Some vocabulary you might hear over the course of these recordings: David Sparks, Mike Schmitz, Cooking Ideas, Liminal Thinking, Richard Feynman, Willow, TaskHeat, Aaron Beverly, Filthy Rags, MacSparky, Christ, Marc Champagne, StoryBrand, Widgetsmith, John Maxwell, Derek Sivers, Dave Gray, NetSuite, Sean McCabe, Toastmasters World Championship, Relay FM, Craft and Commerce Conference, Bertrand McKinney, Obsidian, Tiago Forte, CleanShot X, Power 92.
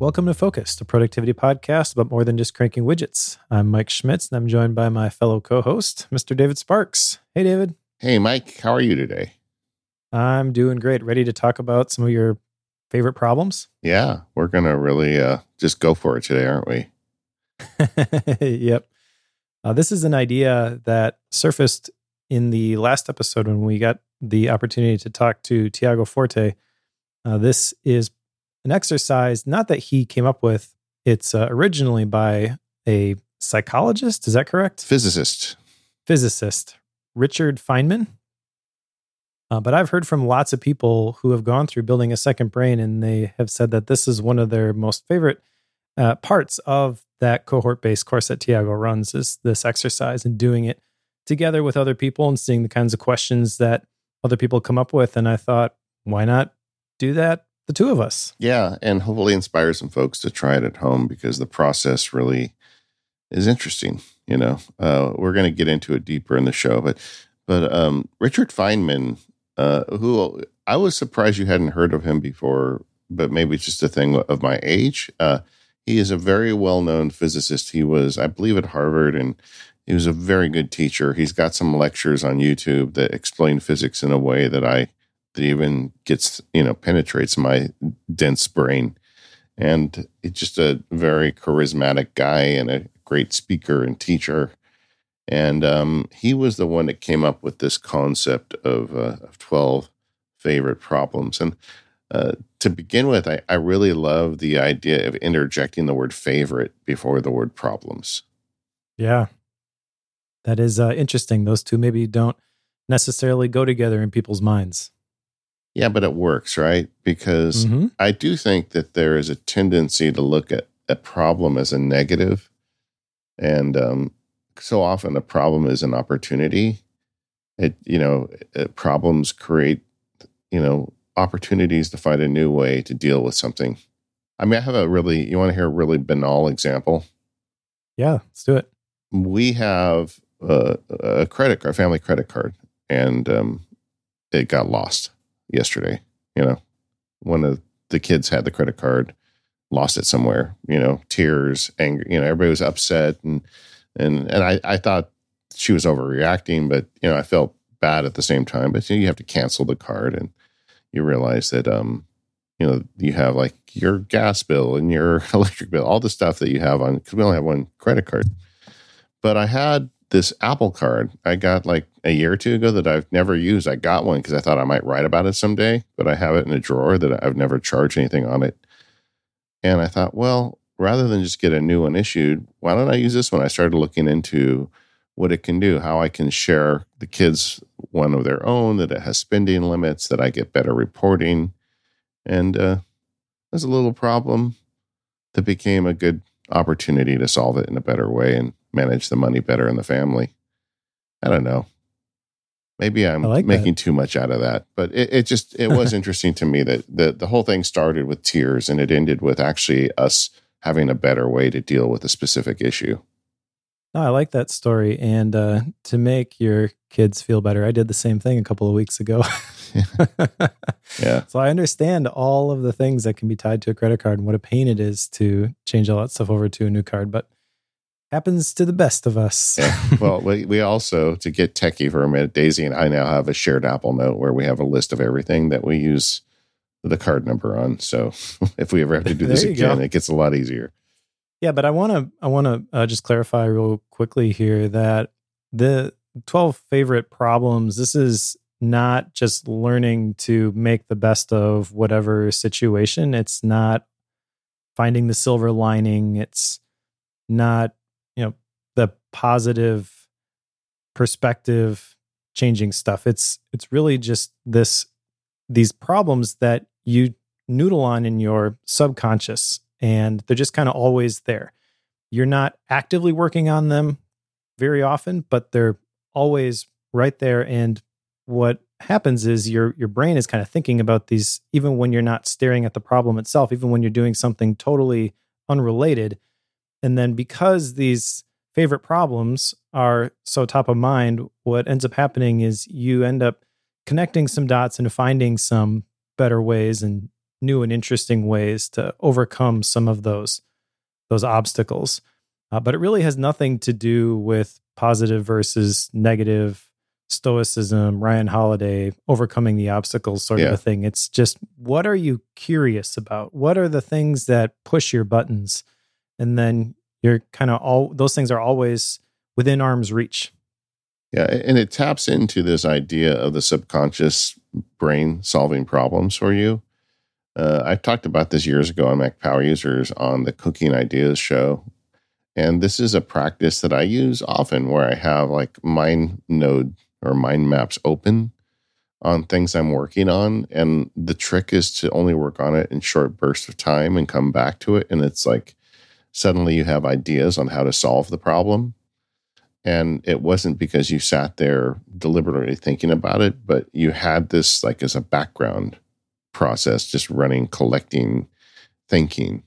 Welcome to Focus, the productivity podcast about more than just cranking widgets. I'm Mike Schmitz, and I'm joined by my fellow co-host, Mr. David Sparks. Hey, David. Hey, Mike. How are you today? I'm doing great. Ready to talk about some of your favorite problems? Yeah, we're going to really just go for it today, aren't we? Yep. This is an idea that surfaced in the last episode when we got the opportunity to talk to Tiago Forte. This is an exercise, not that he came up with. It's originally by a psychologist. Is that correct? Physicist, Richard Feynman. But I've heard from lots of people who have gone through Building a Second Brain, and they have said that this is one of their most favorite parts of that cohort-based course that Tiago runs, is this exercise and doing it together with other people and seeing the kinds of questions that other people come up with. And I thought, why not do that? The two of us. Yeah, and hopefully inspire some folks to try it at home, because the process really is interesting. You know, we're going to get into it deeper in the show, but Richard Feynman, who I was surprised you hadn't heard of him before, but maybe it's just a thing of my age. He is a very well-known physicist. He was, I believe, at Harvard, and he was a very good teacher. He's got some lectures on YouTube that explain physics in a way that even gets, penetrates my dense brain. And it's just a very charismatic guy and a great speaker and teacher. And he was the one that came up with this concept of 12 favorite problems. And to begin with, I really love the idea of interjecting the word favorite before the word problems. Yeah, that is interesting. Those two maybe don't necessarily go together in people's minds. Yeah, but it works, right? Because I do think that there is a tendency to look at a problem as a negative. And so often a problem is an opportunity. Problems create, opportunities to find a new way to deal with something. I mean, you want to hear a really banal example? Yeah, let's do it. We have a credit card, family credit card, and it got lost. Yesterday, one of the kids had the credit card, lost it somewhere, tears, anger, everybody was upset. And I thought she was overreacting, but, I felt bad at the same time. But you have to cancel the card, and you realize that, you have like your gas bill and your electric bill, all the stuff that you have on, because we only have one credit card. But I had this Apple card I got like a year or two ago that I've never used. I got one because I thought I might write about it someday, but I have it in a drawer that I've never charged anything on it. And I thought, well, rather than just get a new one issued, why don't I use this one? I started looking into what it can do, how I can share the kids one of their own, that it has spending limits, that I get better reporting. And there's a little problem that became a good opportunity to solve it in a better way and manage the money better in the family. I don't know. Maybe I'm like making too much out of that, but it was interesting to me that the whole thing started with tears and it ended with actually us having a better way to deal with a specific issue. No, I like that story. And to make your kids feel better, I did the same thing a couple of weeks ago. Yeah. So I understand all of the things that can be tied to a credit card and what a pain it is to change all that stuff over to a new card, but happens to the best of us. Yeah. Well, we also, to get techie for a minute, Daisy and I now have a shared Apple Note where we have a list of everything that we use the card number on. So if we ever have to do this again, It gets a lot easier. Yeah, but I want to just clarify real quickly here that the 12 favorite problems, this is not just learning to make the best of whatever situation. It's not finding the silver lining. It's not, the positive perspective changing stuff. It's really just these problems that you noodle on in your subconscious. And they're just kind of always there. You're not actively working on them very often, but they're always right there. And what happens is your brain is kind of thinking about these, even when you're not staring at the problem itself, even when you're doing something totally unrelated. And then because these favorite problems are so top of mind, what ends up happening is you end up connecting some dots and finding some better ways and new and interesting ways to overcome some of those obstacles. But it really has nothing to do with positive versus negative, stoicism, Ryan Holiday, overcoming the obstacles sort of a thing. It's just, what are you curious about? What are the things that push your buttons? And then you're kind of all, those things are always within arm's reach. Yeah. And it taps into this idea of the subconscious brain solving problems for you. I talked about this years ago on Mac Power Users on the Cooking Ideas show. And this is a practice that I use often where I have like MindNode or mind maps open on things I'm working on. And the trick is to only work on it in short bursts of time and come back to it. And it's like, suddenly you have ideas on how to solve the problem. And it wasn't because you sat there deliberately thinking about it, but you had this like as a background process, just running, collecting, thinking.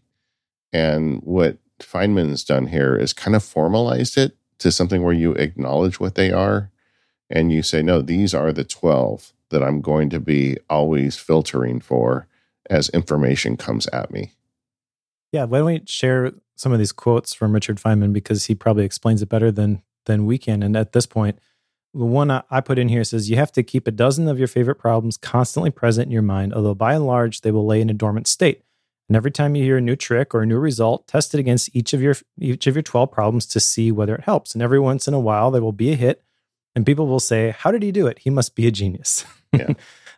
And what Feynman's done here is kind of formalized it to something where you acknowledge what they are. And you say, no, these are the 12 that I'm going to be always filtering for as information comes at me. Yeah, why don't we share some of these quotes from Richard Feynman, because he probably explains it better than we can. And at this point, the one I put in here says, you have to keep a dozen of your favorite problems constantly present in your mind, although by and large, they will lay in a dormant state. And every time you hear a new trick or a new result, test it against each of your 12 problems to see whether it helps. And every once in a while, there will be a hit. And people will say, how did he do it? He must be a genius. Yeah.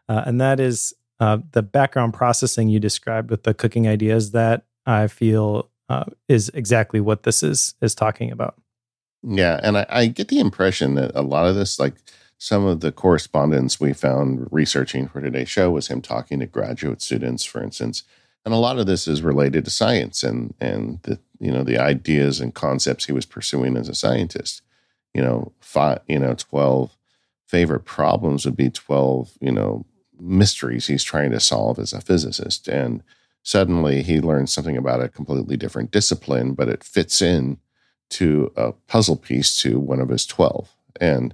And that is the background processing you described with the cooking ideas that I feel is exactly what this is talking about. Yeah. And I get the impression that a lot of this, like some of the correspondence we found researching for today's show was him talking to graduate students, for instance. And a lot of this is related to science and the, you know, the ideas and concepts he was pursuing as a scientist. You know, 12 favorite problems would be 12, you know, mysteries he's trying to solve as a physicist. And suddenly he learns something about a completely different discipline, but it fits in to a puzzle piece to one of his 12. And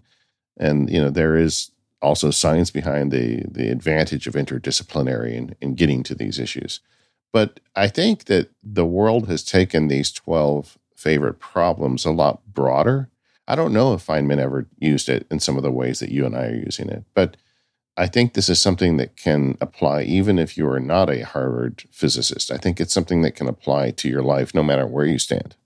you know, there is also science behind the advantage of interdisciplinary in getting to these issues. But I think that the world has taken these 12 favorite problems a lot broader. I don't know if Feynman ever used it in some of the ways that you and I are using it, but I think this is something that can apply even if you are not a Harvard physicist. I think it's something that can apply to your life no matter where you stand.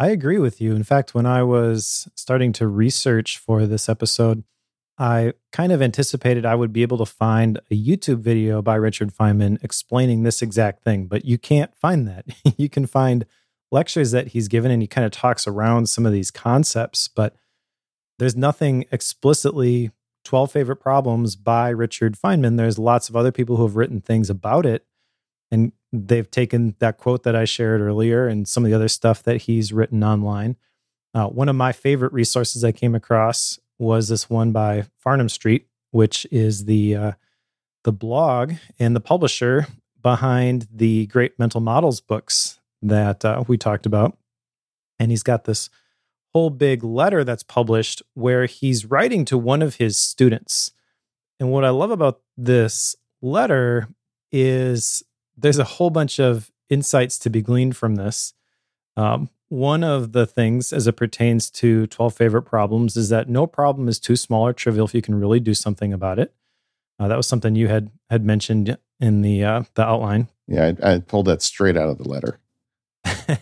I agree with you. In fact, when I was starting to research for this episode, I kind of anticipated I would be able to find a YouTube video by Richard Feynman explaining this exact thing, but you can't find that. You can find lectures that he's given, and he kind of talks around some of these concepts, but there's nothing explicitly 12 favorite problems by Richard Feynman. There's lots of other people who have written things about it, and they've taken that quote that I shared earlier and some of the other stuff that he's written online. One of my favorite resources I came across was this one by Farnam Street, which is the blog and the publisher behind the Great Mental Models books that we talked about. And he's got this whole big letter that's published where he's writing to one of his students. And what I love about this letter is there's a whole bunch of insights to be gleaned from this. One of the things as it pertains to 12 favorite problems is that no problem is too small or trivial if you can really do something about it. That was something you had mentioned in the outline. Yeah, I pulled that straight out of the letter.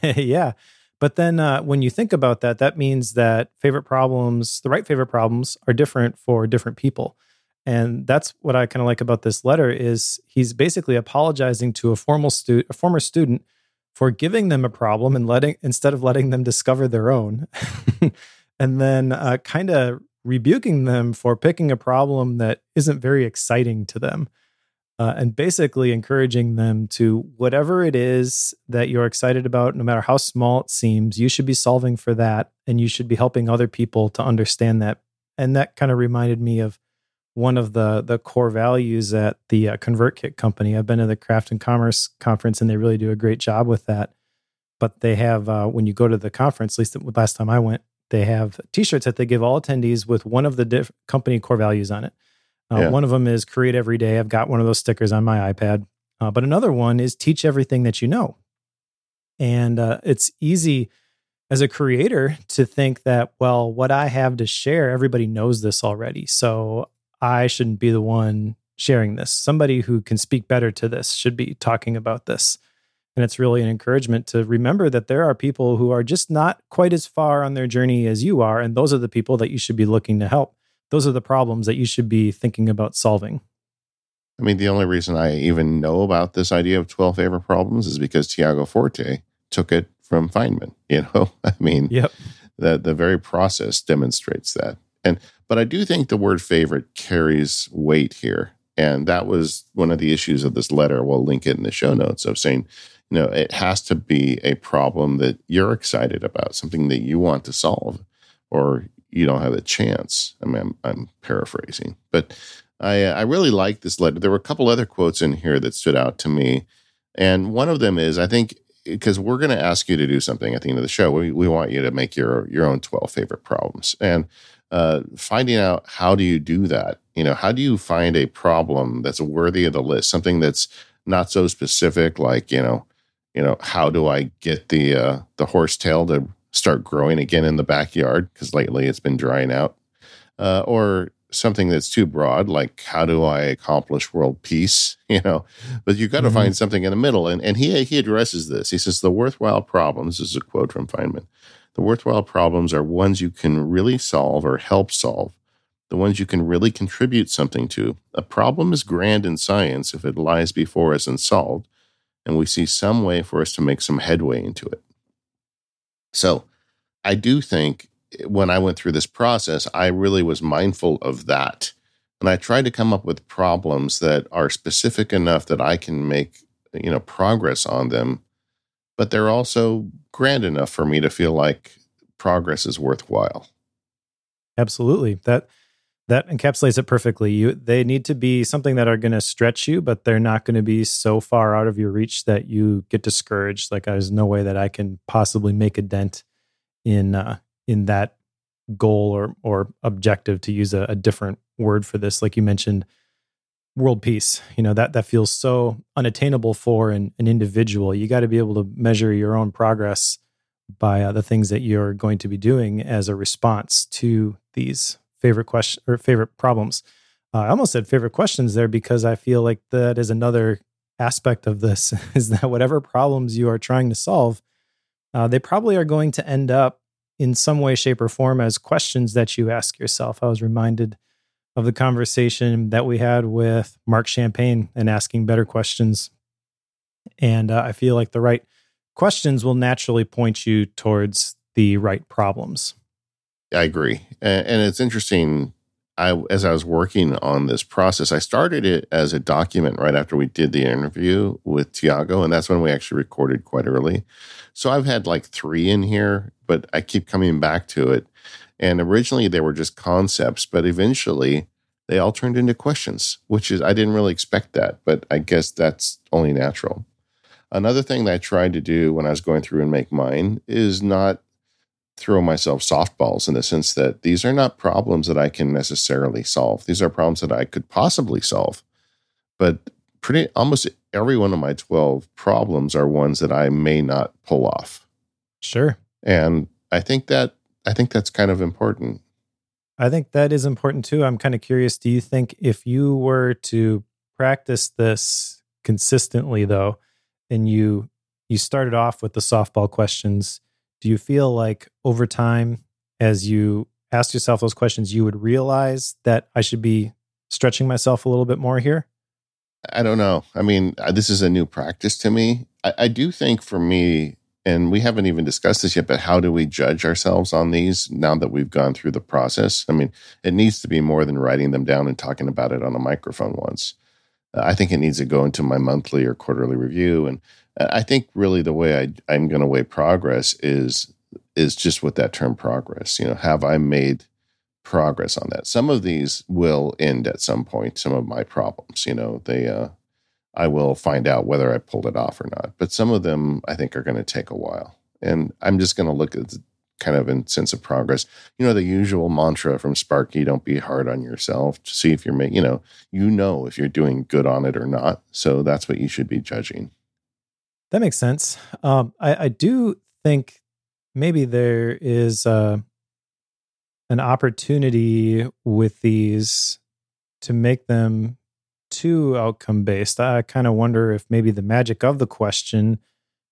Yeah. But then when you think about that, that means that favorite problems, the right favorite problems are different for different people. And that's what I kind of like about this letter is he's basically apologizing to a former student for giving them a problem and instead of letting them discover their own. And then kind of rebuking them for picking a problem that isn't very exciting to them. And basically encouraging them to whatever it is that you're excited about, no matter how small it seems, you should be solving for that, and you should be helping other people to understand that. And that kind of reminded me of one of the core values at the ConvertKit company. I've been to the Craft and Commerce Conference, and they really do a great job with that. But they have, when you go to the conference, at least the last time I went, they have T-shirts that they give all attendees with one of the company core values on it. One of them is create every day. I've got one of those stickers on my iPad. But another one is teach everything that you know. And it's easy as a creator to think that, well, what I have to share, everybody knows this already. So I shouldn't be the one sharing this. Somebody who can speak better to this should be talking about this. And it's really an encouragement to remember that there are people who are just not quite as far on their journey as you are. And those are the people that you should be looking to help. Those are the problems that you should be thinking about solving. I mean, the only reason I even know about this idea of 12 favorite problems is because Tiago Forte took it from Feynman. You know, I mean, yep. The very process demonstrates that. But I do think the word favorite carries weight here. And that was one of the issues of this letter. We'll link it in the show notes of saying, you know, it has to be a problem that you're excited about, something that you want to solve, or you don't have a chance. I mean, I'm paraphrasing, but I really like this letter. There were a couple other quotes in here that stood out to me. And one of them is, I think, because we're going to ask you to do something at the end of the show, we want you to make your own 12 favorite problems. And finding out, how do you do that? You know, how do you find a problem that's worthy of the list? Something that's not so specific, like, you know, how do I get the horsetail to start growing again in the backyard? Because lately it's been drying out. Or something that's too broad, like, how do I accomplish world peace? You know, but you've got to find something in the middle. And he addresses this. He says, the worthwhile problems, this is a quote from Feynman, the worthwhile problems are ones you can really solve or help solve, the ones you can really contribute something to. A problem is grand in science if it lies before us unsolved, and we see some way for us to make some headway into it. So I do think when I went through this process, I really was mindful of that. And I tried to come up with problems that are specific enough that I can make, you know, progress on them, but they're also grand enough for me to feel like progress is worthwhile. Absolutely. That encapsulates it perfectly. They need to be something that are going to stretch you, but they're not going to be so far out of your reach that you get discouraged. Like, there's no way that I can possibly make a dent in that goal or objective, to use a different word for this. Like you mentioned, world peace, you know, that feels so unattainable for an individual. You got to be able to measure your own progress by the things that you're going to be doing as a response to these favorite questions or favorite problems. I almost said favorite questions there because I feel like that is another aspect of this, is that whatever problems you are trying to solve, they probably are going to end up in some way, shape, or form as questions that you ask yourself. I was reminded of the conversation that we had with Marc Champagne and asking better questions. And I feel like the right questions will naturally point you towards the right problems. I agree. And it's interesting. As I was working on this process, I started it as a document right after we did the interview with Tiago, and that's when we actually recorded quite early. So I've had like 3 in here, but I keep coming back to it. And originally they were just concepts, but eventually they all turned into questions, which is, I didn't really expect that, but I guess that's only natural. Another thing that I tried to do when I was going through and make mine is not throw myself softballs, in the sense that these are not problems that I can necessarily solve. These are problems that I could possibly solve. But almost every one of my 12 problems are ones that I may not pull off. Sure. And I think that's kind of important. I think that is important too. I'm kind of curious, do you think if you were to practice this consistently though, and you started off with the softball questions, do you feel like over time, as you ask yourself those questions, you would realize that I should be stretching myself a little bit more here? I don't know. I mean, this is a new practice to me. I do think for me, and we haven't even discussed this yet, but how do we judge ourselves on these now that we've gone through the process? I mean, it needs to be more than writing them down and talking about it on a microphone once. I think it needs to go into my monthly or quarterly review. And I think really the way I'm going to weigh progress is just with that term progress. You know, have I made progress on that? Some of these will end at some point, some of my problems. You know, I will find out whether I pulled it off or not. But some of them I think are going to take a while. And I'm just going to look at kind of a sense of progress. You know, the usual mantra from Sparky, don't be hard on yourself to see if you're making, you know if you're doing good on it or not. So that's what you should be judging. That makes sense. I do think maybe there is an opportunity with these to make them too outcome-based. I kind of wonder if maybe the magic of the question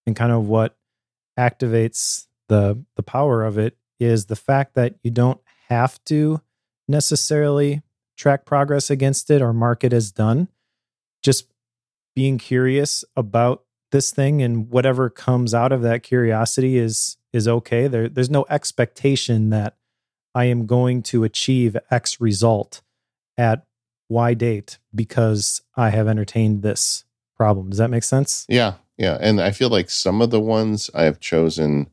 and kind of what activates the power of it is the fact that you don't have to necessarily track progress against it or mark it as done. Just being curious about this thing and whatever comes out of that curiosity is okay. There's no expectation that I am going to achieve X result at Y date because I have entertained this problem. Does that make sense? Yeah. Yeah. And I feel like some of the ones I have chosen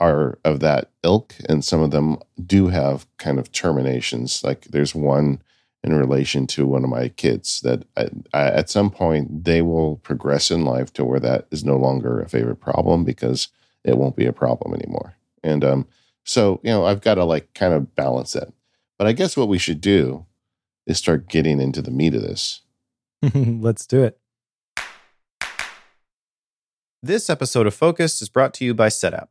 are of that ilk, and some of them do have kind of terminations. Like there's one in relation to one of my kids that I at some point they will progress in life to where that is no longer a favorite problem because it won't be a problem anymore. And so, I've got to kind of balance that. But I guess what we should do is start getting into the meat of this. Let's do it. This episode of Focused is brought to you by Setapp.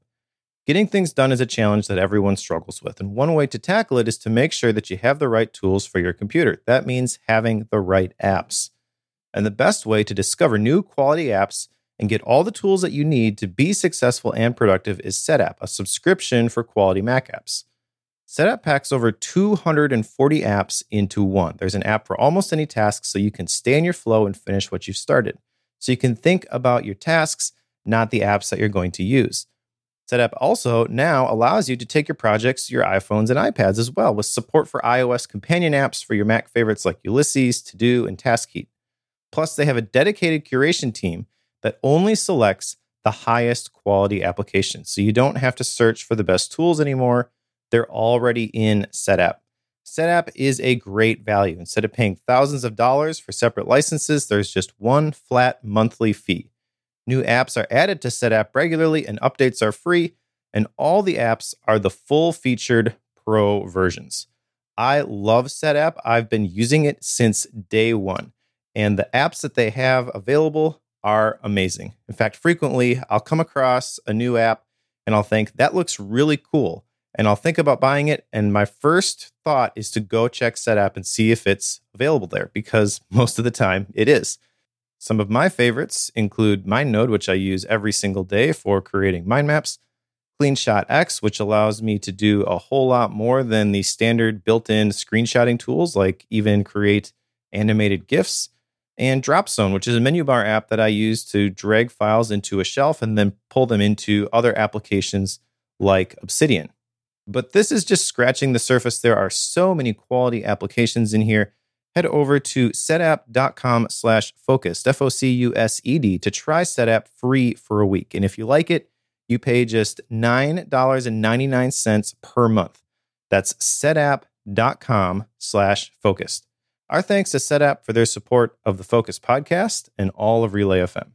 Getting things done is a challenge that everyone struggles with, and one way to tackle it is to make sure that you have the right tools for your computer. That means having the right apps. And the best way to discover new quality apps and get all the tools that you need to be successful and productive is Setapp, a subscription for quality Mac apps. Setapp packs over 240 apps into one. There's an app for almost any task, so you can stay in your flow and finish what you've started. So you can think about your tasks, not the apps that you're going to use. Setapp also now allows you to take your projects, your iPhones and iPads as well, with support for iOS companion apps for your Mac favorites like Ulysses, ToDo, and TaskHeat. Plus, they have a dedicated curation team that only selects the highest quality applications, so you don't have to search for the best tools anymore. They're already in Setapp. Setapp is a great value. Instead of paying thousands of dollars for separate licenses, there's just one flat monthly fee. New apps are added to Setapp regularly, and updates are free, and all the apps are the full-featured pro versions. I love Setapp. I've been using it since day one, and the apps that they have available are amazing. In fact, frequently, I'll come across a new app, and I'll think, that looks really cool, and I'll think about buying it, and my first thought is to go check Setapp and see if it's available there, because most of the time, it is. Some of my favorites include MindNode, which I use every single day for creating mind maps, CleanShot X, which allows me to do a whole lot more than the standard built-in screenshotting tools, like even create animated GIFs, and Dropzone, which is a menu bar app that I use to drag files into a shelf and then pull them into other applications like Obsidian. But this is just scratching the surface. There are so many quality applications in here. Head over to setapp.com/focused, F-O-C-U-S-E-D, to try Setapp free for a week. And if you like it, you pay just $9.99 per month. That's setapp.com/focused. Our thanks to Setapp for their support of the Focus podcast and all of Relay FM.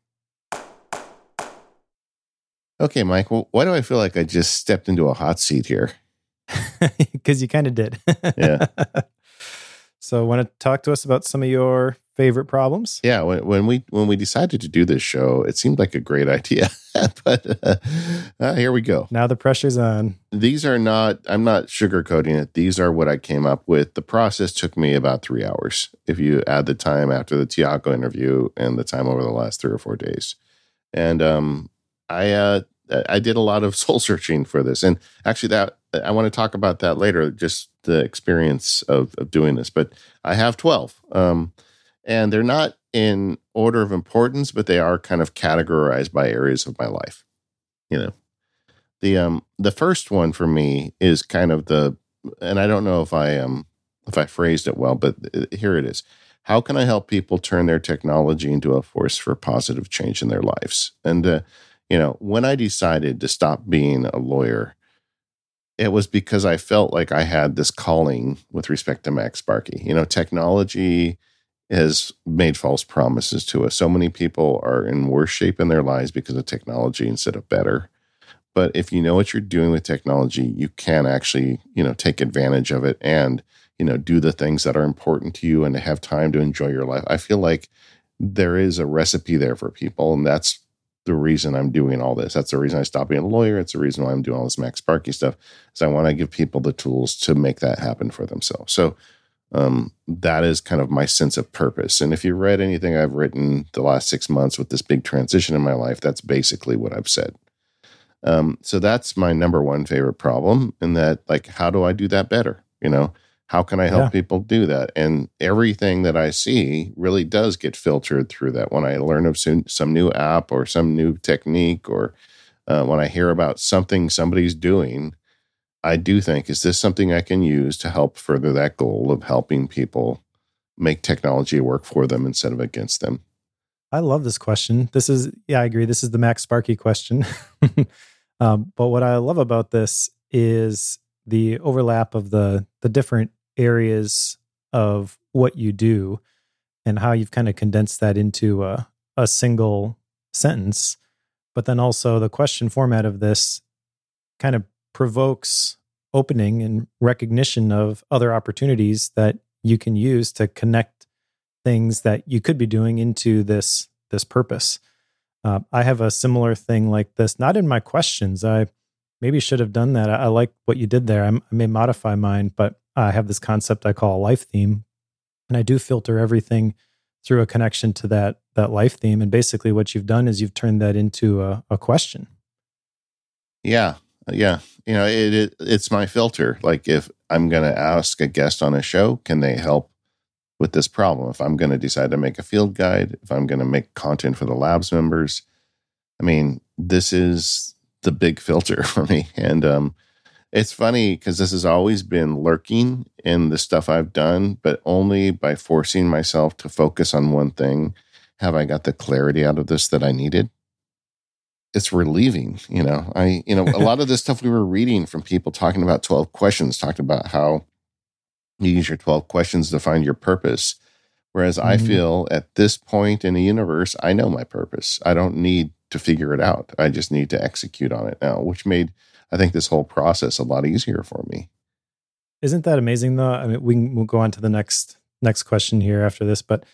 Okay, Mike, well, why do I feel like I just stepped into a hot seat here? Because you kind of did. Yeah. So, want to talk to us about some of your favorite problems? Yeah, when we decided to do this show, it seemed like a great idea, but here we go. Now the pressure's on. These are not. I'm not sugarcoating it. These are what I came up with. The process took me about 3 hours. If you add the time after the Tiago interview and the time over the last 3 or 4 days, and I did a lot of soul searching for this, and actually that I want to talk about that later. Just the experience of doing this, but I have 12, and they're not in order of importance, but they are kind of categorized by areas of my life. The first one for me is kind of and I don't know if I phrased it well, but here it is. How can I help people turn their technology into a force for positive change in their lives? And, when I decided to stop being a lawyer, it was because I felt like I had this calling with respect to MacSparky. Technology has made false promises to us. So many people are in worse shape in their lives because of technology instead of better. But if you know what you're doing with technology, you can actually, take advantage of it and, do the things that are important to you and to have time to enjoy your life. I feel like there is a recipe there for people. And that's the reason I'm doing all this. That's the reason I stopped being a lawyer. It's the reason why I'm doing all this MacSparky stuff, is I want to give people the tools to make that happen for themselves. So that is kind of my sense of purpose. And if you read anything I've written the last 6 months with this big transition in my life, that's basically what I've said. So that's my number one favorite problem, in that, like, how do I do that better? How can I help people do that? And everything that I see really does get filtered through that. When I learn of some new app or some new technique, or when I hear about something somebody's doing, I do think, is this something I can use to help further that goal of helping people make technology work for them instead of against them? I love this question. This is, I agree. This is the MacSparky question. But what I love about this is the overlap of the different areas of what you do and how you've kind of condensed that into a single sentence. But then also the question format of this kind of provokes opening and recognition of other opportunities that you can use to connect things that you could be doing into this purpose. I have a similar thing like this, not in my questions. I maybe should have done that. I like what you did there. I may modify mine, but I have this concept I call a life theme, and I do filter everything through a connection to that life theme. And basically what you've done is you've turned that into a question. Yeah. Yeah. It's my filter. Like, if I'm going to ask a guest on a show, can they help with this problem? If I'm going to decide to make a field guide, if I'm going to make content for the labs members, this is the big filter for me. And it's funny, because this has always been lurking in the stuff I've done, but only by forcing myself to focus on one thing have I got the clarity out of this that I needed. It's relieving. A lot of this stuff we were reading from people talking about 12 questions, talked about how you use your 12 questions to find your purpose. Whereas I feel at this point in the universe, I know my purpose. I don't need to figure it out. I just need to execute on it now, which made, I think, this whole process a lot easier for me. Isn't that amazing though? We'll go on to the next question here after this, but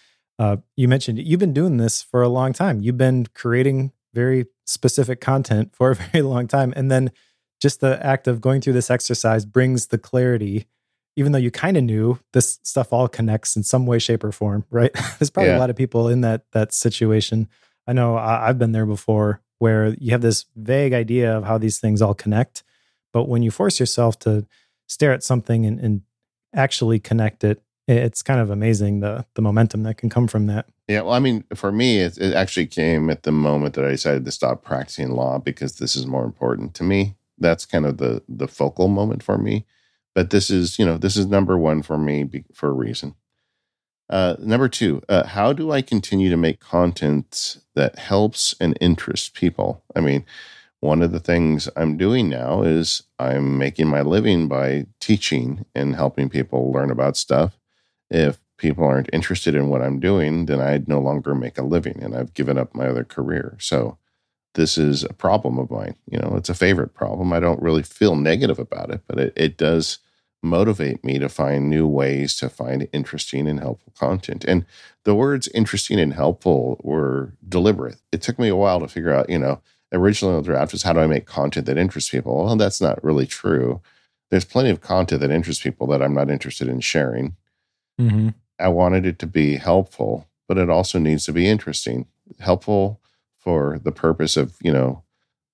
you mentioned you've been doing this for a long time. You've been creating very specific content for a very long time. And then just the act of going through this exercise brings the clarity, even though you kind of knew this stuff all connects in some way, shape, or form, right? There's probably a lot of people in that situation. I know I've been there before, where you have this vague idea of how these things all connect. But when you force yourself to stare at something and actually connect it, it's kind of amazing, the momentum that can come from that. Yeah, well, for me, it actually came at the moment that I decided to stop practicing law, because this is more important to me. That's kind of the focal moment for me. But this is, this is number one for me for a reason. Number two, how do I continue to make content that helps and interests people? One of the things I'm doing now is I'm making my living by teaching and helping people learn about stuff. If people aren't interested in what I'm doing, then I no longer make a living, and I've given up my other career. So this is a problem of mine. It's a favorite problem. I don't really feel negative about it, but it does motivate me to find new ways to find interesting and helpful content. And the words interesting and helpful were deliberate. It took me a while to figure out, original draft is, how do I make content that interests people? Well, that's not really true. There's plenty of content that interests people that I'm not interested in sharing. Mm-hmm. I wanted it to be helpful, but it also needs to be interesting. Helpful for the purpose of,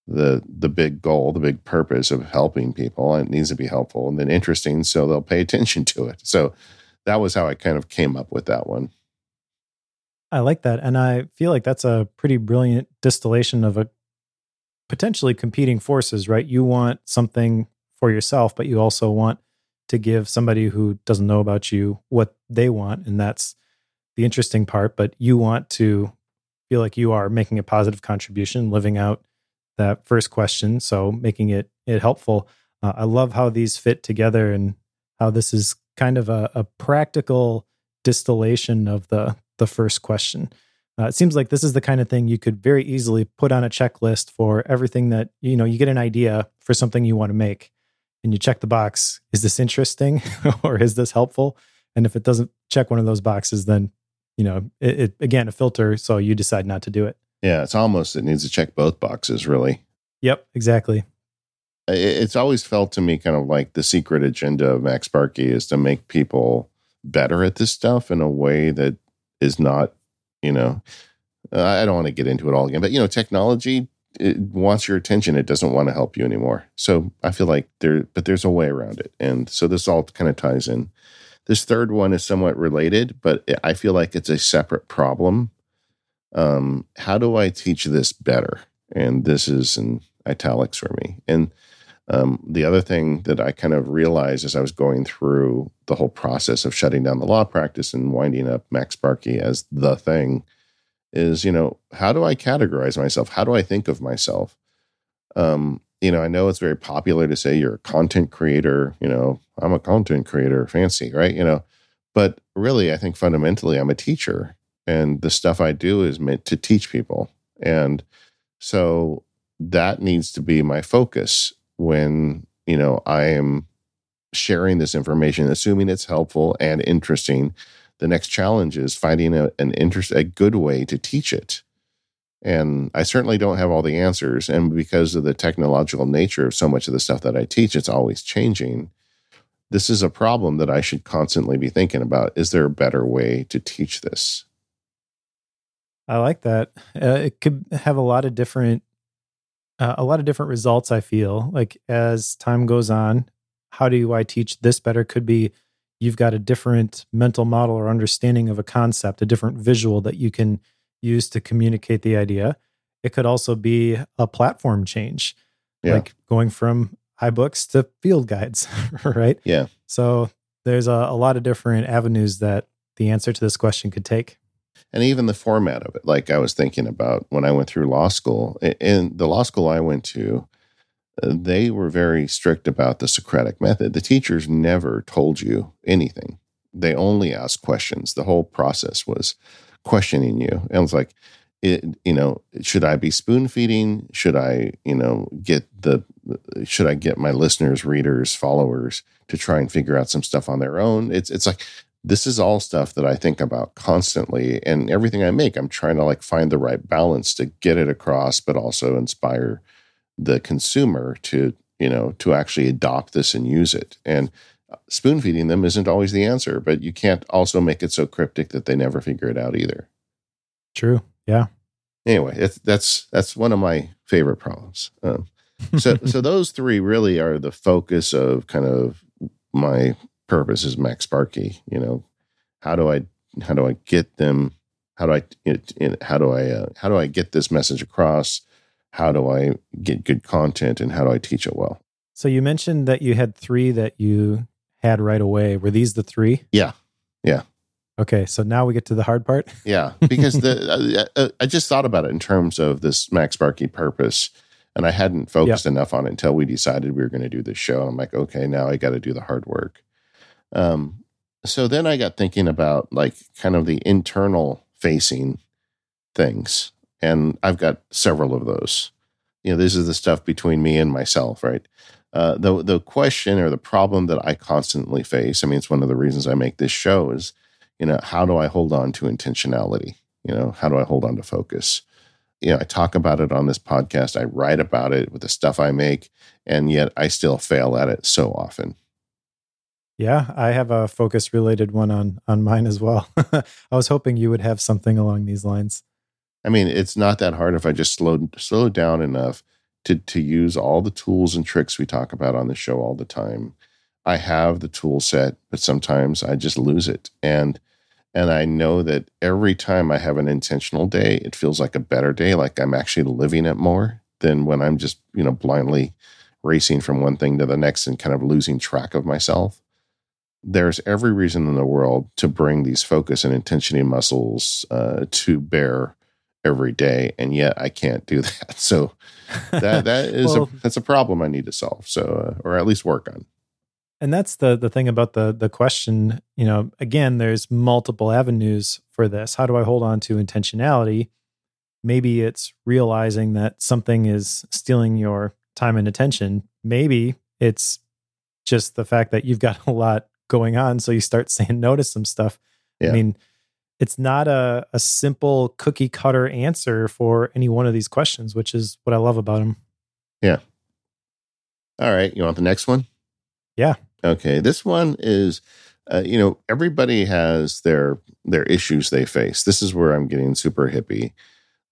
the big goal, the big purpose of helping people, and it needs to be helpful, and then interesting so they'll pay attention to it. So that was how I kind of came up with that one. I like that. And I feel like that's a pretty brilliant distillation of a potentially competing forces, right? You want something for yourself, but you also want to give somebody who doesn't know about you what they want. And that's the interesting part, but you want to feel like you are making a positive contribution, living out that first question. So making it helpful. I love how these fit together, and how this is kind of a practical distillation of the first question. It seems like this is the kind of thing you could very easily put on a checklist for everything that, you know, you get an idea for something you want to make and you check the box, is this interesting or is this helpful? And if it doesn't check one of those boxes, then, you know, it again, a filter. So you decide not to do it. Yeah. It needs to check both boxes, really. Yep, exactly. It's always felt to me kind of like the secret agenda of MacSparky is to make people better at this stuff in a way that is not, you know, I don't want to get into it all again, but, you know, technology, it wants your attention. It doesn't want to help you anymore. So I feel like there's a way around it. And so this all kind of ties in. This third one is somewhat related, but I feel like it's a separate problem. How do I teach this better? And this is in italics for me. And the other thing that I kind of realized as I was going through the whole process of shutting down the law practice and winding up MacSparky as the thing is, you know, how do I categorize myself? How do I think of myself? You know, I know it's very popular to say you're a content creator, you know, I'm a content creator, fancy, right? You know, but really, I think fundamentally I'm a teacher and the stuff I do is meant to teach people. And so that needs to be my focus when, you know, I am sharing this information, assuming it's helpful and interesting. The next challenge is finding a good way to teach it. And I certainly don't have all the answers. And because of the technological nature of so much of the stuff that I teach, it's always changing. This is a problem that I should constantly be thinking about. Is there a better way to teach this? I like that. It could have a lot of different results, I feel. Like as time goes on, how do I teach this better? Could be you've got a different mental model or understanding of a concept, a different visual that you can use to communicate the idea. It could also be a platform change, like going from iBooks to field guides, right? Yeah. So there's a lot of different avenues that the answer to this question could take. And even the format of it, like I was thinking about when I went through law school. In the law school I went to, they were very strict about the Socratic method. The teachers never told you anything. They only asked questions. The whole process was questioning you. And it was like, should I be spoon feeding? Should I, get my listeners, readers, followers to try and figure out some stuff on their own? It's like, this is all stuff that I think about constantly, and everything I make, I'm trying to like find the right balance to get it across, but also inspire the consumer to, you know, to actually adopt this and use it. And spoon feeding them isn't always the answer, but you can't also make it so cryptic that they never figure it out either. True. Yeah. Anyway, that's one of my favorite problems. So those three really are the focus of kind of my purpose is MacSparky. You know, how do I get them? How do I get this message across? How do I get good content, and how do I teach it well? So you mentioned that you had three that you had right away. Were these the three? Yeah. Okay, so now we get to the hard part. Yeah, because I just thought about it in terms of this MacSparky purpose. And I hadn't focused enough on it until we decided we were going to do this show. And I'm like, okay, now I got to do the hard work. So then I got thinking about like kind of the internal facing things. And I've got several of those. You know, this is the stuff between me and myself, right? The question or the problem that I constantly face, I mean, it's one of the reasons I make this show is, you know, how do I hold on to intentionality? You know, how do I hold on to focus? You know, I talk about it on this podcast. I write about it with the stuff I make, and yet I still fail at it so often. Yeah, I have a focus-related one on mine as well. I was hoping you would have something along these lines. I mean, it's not that hard if I just slow down enough to use all the tools and tricks we talk about on the show all the time. I have the tool set, but sometimes I just lose it. And I know that every time I have an intentional day, it feels like a better day, like I'm actually living it more than when I'm just, you know, blindly racing from one thing to the next and kind of losing track of myself. There's every reason in the world to bring these focus and intentionality muscles to bear every day, and yet I can't do that. So that's a problem I need to solve. So, or at least work on. And that's the thing about the question. You know, again, there's multiple avenues for this. How do I hold on to intentionality? Maybe it's realizing that something is stealing your time and attention. Maybe it's just the fact that you've got a lot going on, so you start saying no to some stuff. Yeah. I mean, it's not a simple cookie cutter answer for any one of these questions, which is what I love about them. Yeah. All right. You want the next one? Yeah. Okay. This one is, you know, everybody has their issues they face. This is where I'm getting super hippie.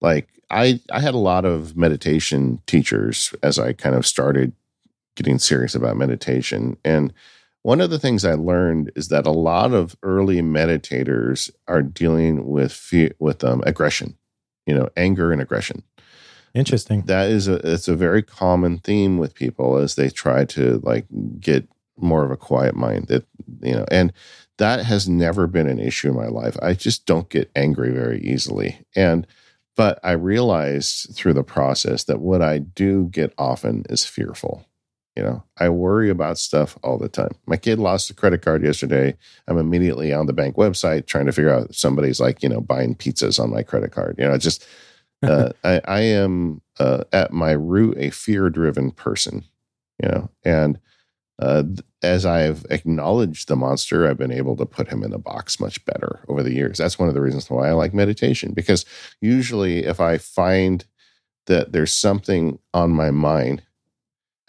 Like I had a lot of meditation teachers as I kind of started getting serious about meditation. And one of the things I learned is that a lot of early meditators are dealing with aggression, you know, anger and aggression. Interesting. That is it's a very common theme with people as they try to like get more of a quiet mind, that, you know, and that has never been an issue in my life. I just don't get angry very easily. But I realized through the process that what I do get often is fearful. You know, I worry about stuff all the time. My kid lost a credit card yesterday. I'm immediately on the bank website trying to figure out if somebody's like, you know, buying pizzas on my credit card. You know, it's just, I am at my root a fear-driven person, you know, and as I've acknowledged the monster, I've been able to put him in a box much better over the years. That's one of the reasons why I like meditation, because usually if I find that there's something on my mind,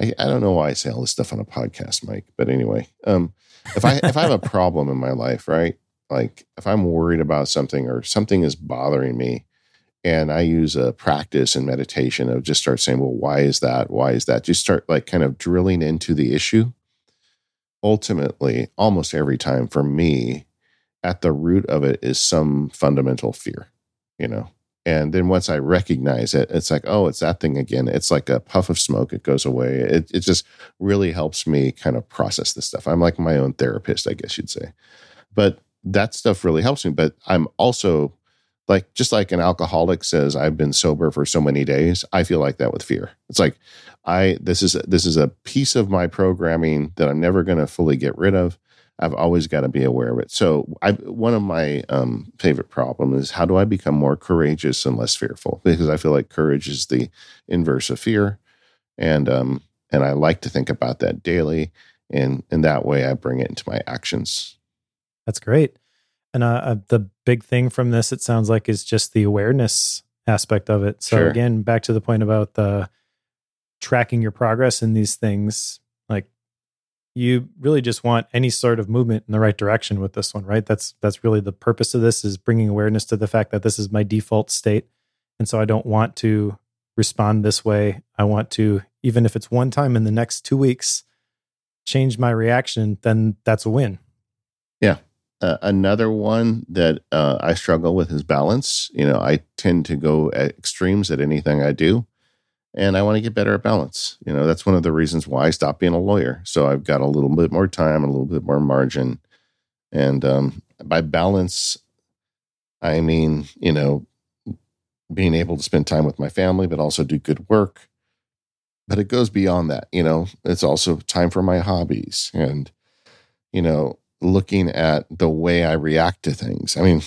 I don't know why I say all this stuff on a podcast, Mike, but anyway, if I have a problem in my life, right? Like if I'm worried about something or something is bothering me, and I use a practice in meditation of just start saying, well, why is that? Why is that? Just start like kind of drilling into the issue. Ultimately, almost every time for me, at the root of it is some fundamental fear, you know? And then once I recognize it, it's like, oh, it's that thing again. It's like a puff of smoke. It goes away. It just really helps me kind of process this stuff. I'm like my own therapist, I guess you'd say. But that stuff really helps me. But I'm also like, just like an alcoholic says, I've been sober for so many days. I feel like that with fear. It's like, this is a piece of my programming that I'm never going to fully get rid of. I've always got to be aware of it. So one of my favorite problems is, how do I become more courageous and less fearful? Because I feel like courage is the inverse of fear. And I like to think about that daily. And in that way, I bring it into my actions. That's great. And the big thing from this, it sounds like, is just the awareness aspect of it. So Again, back to the point about the tracking your progress in these things, like, you really just want any sort of movement in the right direction with this one, right? That's really the purpose of this, is bringing awareness to the fact that this is my default state. And so I don't want to respond this way. I want to, even if it's one time in the next 2 weeks, change my reaction, then that's a win. Yeah. Another one that I struggle with is balance. You know, I tend to go at extremes at anything I do. And I want to get better at balance. You know, that's one of the reasons why I stopped being a lawyer. So I've got a little bit more time, a little bit more margin. And by balance, I mean, you know, being able to spend time with my family, but also do good work. But it goes beyond that. You know, it's also time for my hobbies and, you know, looking at the way I react to things. I mean,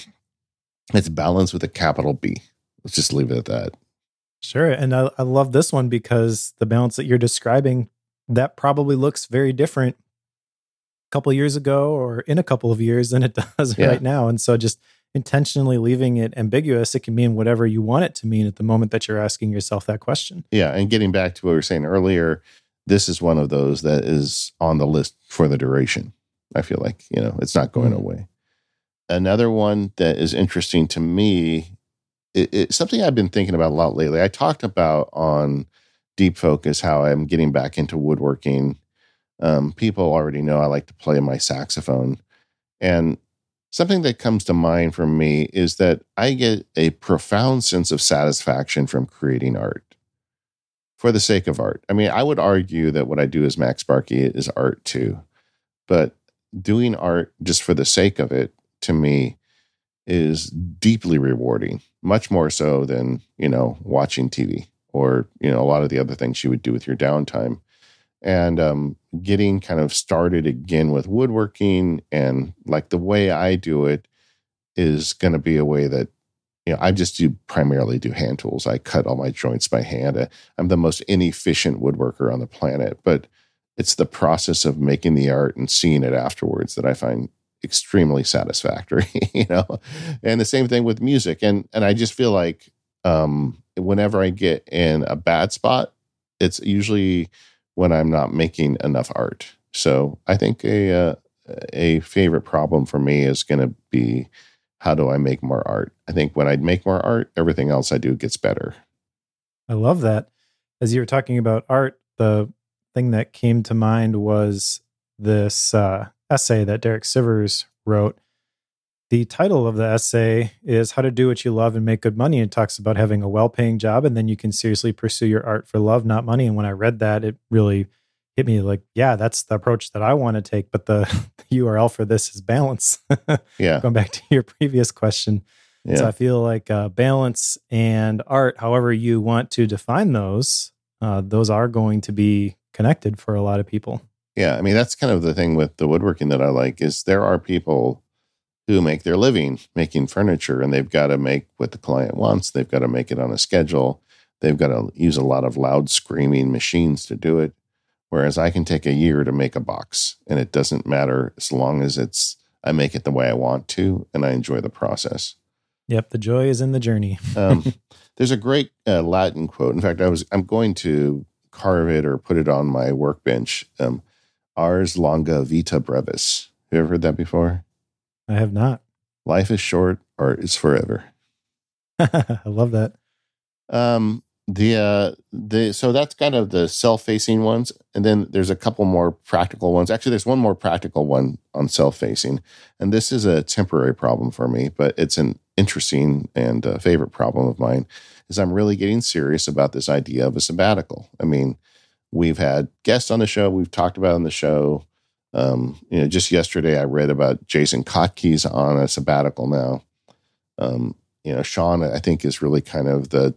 it's balance with a capital B. Let's just leave it at that. Sure. And I love this one, because the balance that you're describing, that probably looks very different a couple of years ago or in a couple of years than it does right now. And so just intentionally leaving it ambiguous, it can mean whatever you want it to mean at the moment that you're asking yourself that question. Yeah. And getting back to what we were saying earlier, this is one of those that is on the list for the duration. I feel like, you know, it's not going away. Another one that is interesting to me, it's something I've been thinking about a lot lately. I talked about on Deep Focus how I'm getting back into woodworking. People already know I like to play my saxophone. And something that comes to mind for me is that I get a profound sense of satisfaction from creating art for the sake of art. I mean, I would argue that what I do as MacSparky is art too. But doing art just for the sake of it, to me, is deeply rewarding, much more so than, you know, watching TV or, you know, a lot of the other things you would do with your downtime. and getting kind of started again with woodworking. And like the way I do it is going to be a way that, you know, I just primarily do hand tools. I cut all my joints by hand. I'm the most inefficient woodworker on the planet, but it's the process of making the art and seeing it afterwards that I find extremely satisfactory, you know? And the same thing with music. And I just feel like whenever I get in a bad spot, it's usually when I'm not making enough art. So I think a favorite problem for me is going to be, how do I make more art? I think when I make more art, everything else I do gets better. I love that. As you were talking about art, the thing that came to mind was this essay that Derek Sivers wrote. The title of the essay is How to Do What You Love and Make Good Money. It talks about having a well-paying job, and then you can seriously pursue your art for love, not money. And when I read that, it really hit me like, yeah, that's the approach that I want to take. But the URL for this is balance. Yeah. Going back to your previous question. Yeah. So I feel like balance and art, however you want to define those are going to be connected for a lot of people. Yeah. I mean, that's kind of the thing with the woodworking that I like is there are people who make their living making furniture, and they've got to make what the client wants. They've got to make it on a schedule. They've got to use a lot of loud screaming machines to do it. Whereas I can take a year to make a box, and it doesn't matter as long as I make it the way I want to, and I enjoy the process. Yep. The joy is in the journey. There's a great Latin quote. In fact, I'm going to carve it or put it on my workbench. Ars longa vita brevis. Have you ever heard that before? I have not. Life is short, art is forever. I love that. So that's kind of the self-facing ones. And then there's a couple more practical ones. Actually, there's one more practical one on self-facing. And this is a temporary problem for me, but it's an interesting and favorite problem of mine is I'm really getting serious about this idea of a sabbatical. I mean, we've had guests on the show. We've talked about on the show. You know, just yesterday I read about Jason Kotke's on a sabbatical now. You know, Sean, I think, is really kind of the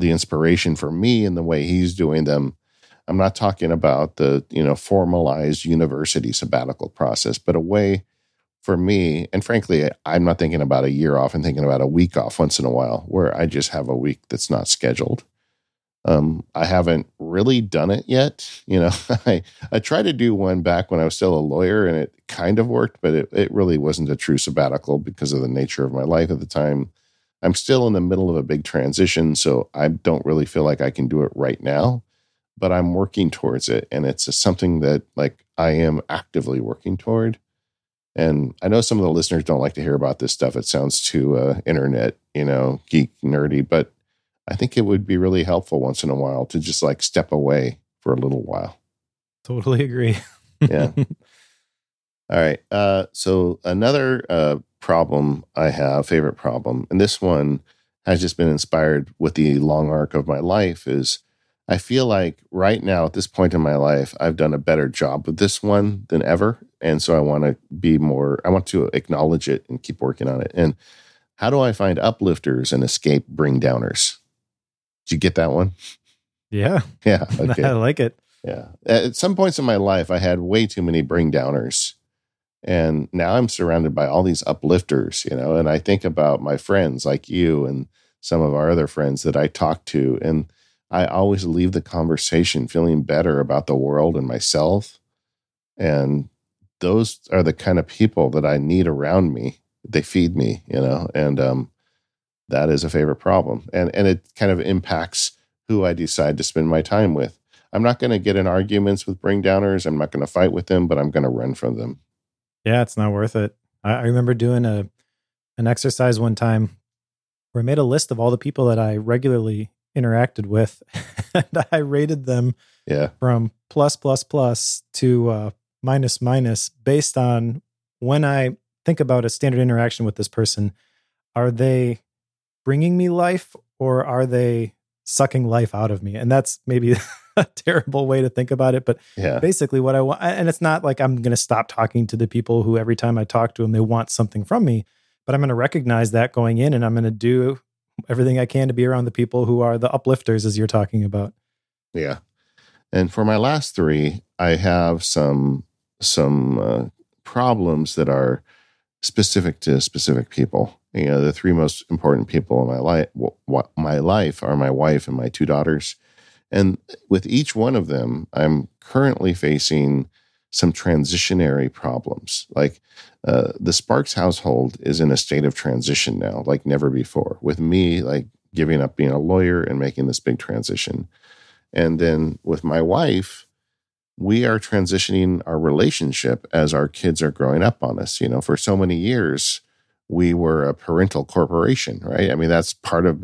inspiration for me in the way he's doing them. I'm not talking about the, you know, formalized university sabbatical process, but a way for me, and frankly, I'm not thinking about a year off and thinking about a week off once in a while where I just have a week that's not scheduled. I haven't really done it yet. You know, I tried to do one back when I was still a lawyer, and it kind of worked, but it really wasn't a true sabbatical because of the nature of my life at the time. I'm still in the middle of a big transition, so I don't really feel like I can do it right now, but I'm working towards it. And it's something that like I am actively working toward. And I know some of the listeners don't like to hear about this stuff. It sounds too internet, you know, geek, nerdy, but I think it would be really helpful once in a while to just like step away for a little while. Totally agree. Yeah. All right. So another problem I have, favorite problem, and this one has just been inspired with the long arc of my life is I feel like right now at this point in my life, I've done a better job with this one than ever. And so I want to acknowledge it and keep working on it. And how do I find uplifters and escape bring downers? Did you get that one? Yeah. Yeah. Okay. I like it. Yeah. At some points in my life, I had way too many bring downers. And now I'm surrounded by all these uplifters, you know, and I think about my friends like you and some of our other friends that I talk to. And I always leave the conversation feeling better about the world and myself. And those are the kind of people that I need around me. They feed me, you know, and, that is a favorite problem. And it kind of impacts who I decide to spend my time with. I'm not going to get in arguments with bring downers. I'm not going to fight with them, but I'm going to run from them. Yeah, it's not worth it. I remember doing an exercise one time where I made a list of all the people that I regularly interacted with, and I rated them from +++ to -- based on when I think about a standard interaction with this person. Are they bringing me life, or are they sucking life out of me? And that's maybe a terrible way to think about it, but basically what I want, and it's not like I'm going to stop talking to the people who every time I talk to them, they want something from me, but I'm going to recognize that going in, and I'm going to do everything I can to be around the people who are the uplifters, as you're talking about. Yeah. And for my last three, I have some problems that are specific to specific people. You know, the three most important people in my life are my wife and my two daughters. And with each one of them, I'm currently facing some transitionary problems. Like the Sparks household is in a state of transition now, like never before, with me like giving up being a lawyer and making this big transition. And then with my wife, we are transitioning our relationship as our kids are growing up on us. You know, for so many years, we were a parental corporation, right? I mean, that's part of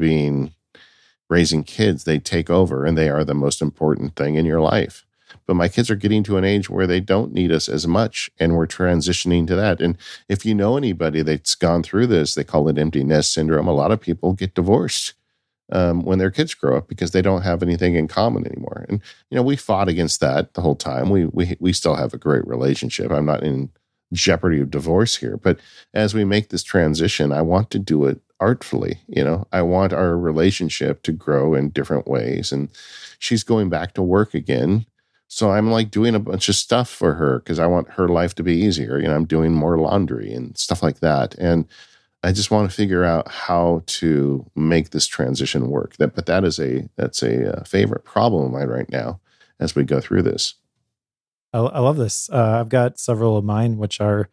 raising kids. They take over and they are the most important thing in your life. But my kids are getting to an age where they don't need us as much, and we're transitioning to that. And if you know anybody that's gone through this, they call it empty nest syndrome. A lot of people get divorced when their kids grow up because they don't have anything in common anymore. And, you know, we fought against that the whole time. We still have a great relationship. I'm not in jeopardy of divorce here. But as we make this transition, I want to do it artfully. You know, I want our relationship to grow in different ways. And she's going back to work again. So I'm like doing a bunch of stuff for her because I want her life to be easier. You know, I'm doing more laundry and stuff like that. And I just want to figure out how to make this transition work. That's a favorite problem of mine right now as we go through this. I love this. I've got several of mine which are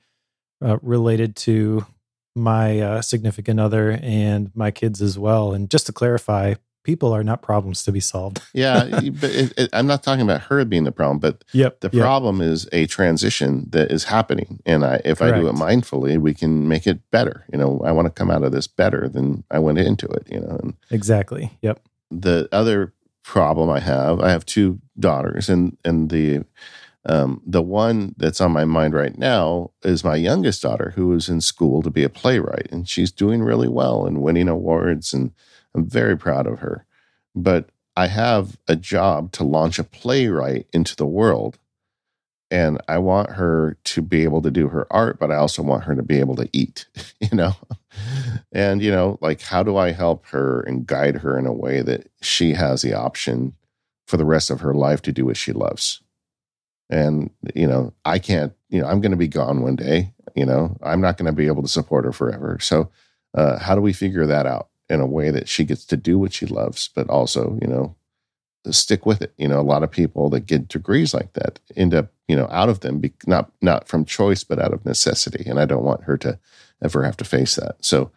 related to my significant other and my kids as well. And just to clarify, people are not problems to be solved. Yeah, but I'm not talking about her being the problem, but the problem is a transition that is happening. And if I do it mindfully, we can make it better. You know, I want to come out of this better than I went into it, you know. And exactly. Yep. The other problem I have two daughters, and the one that's on my mind right now is my youngest daughter, who is in school to be a playwright, and she's doing really well and winning awards, and I'm very proud of her. But I have a job to launch a playwright into the world, and I want her to be able to do her art, but I also want her to be able to eat, you know? And, you know, like, how do I help her and guide her in a way that she has the option for the rest of her life to do what she loves? And, you know, I can't, you know, I'm going to be gone one day, you know, I'm not going to be able to support her forever. So how do we figure that out in a way that she gets to do what she loves, but also, you know, stick with it? You know, a lot of people that get degrees like that end up, you know, out of them, not from choice, but out of necessity. And I don't want her to ever have to face that. So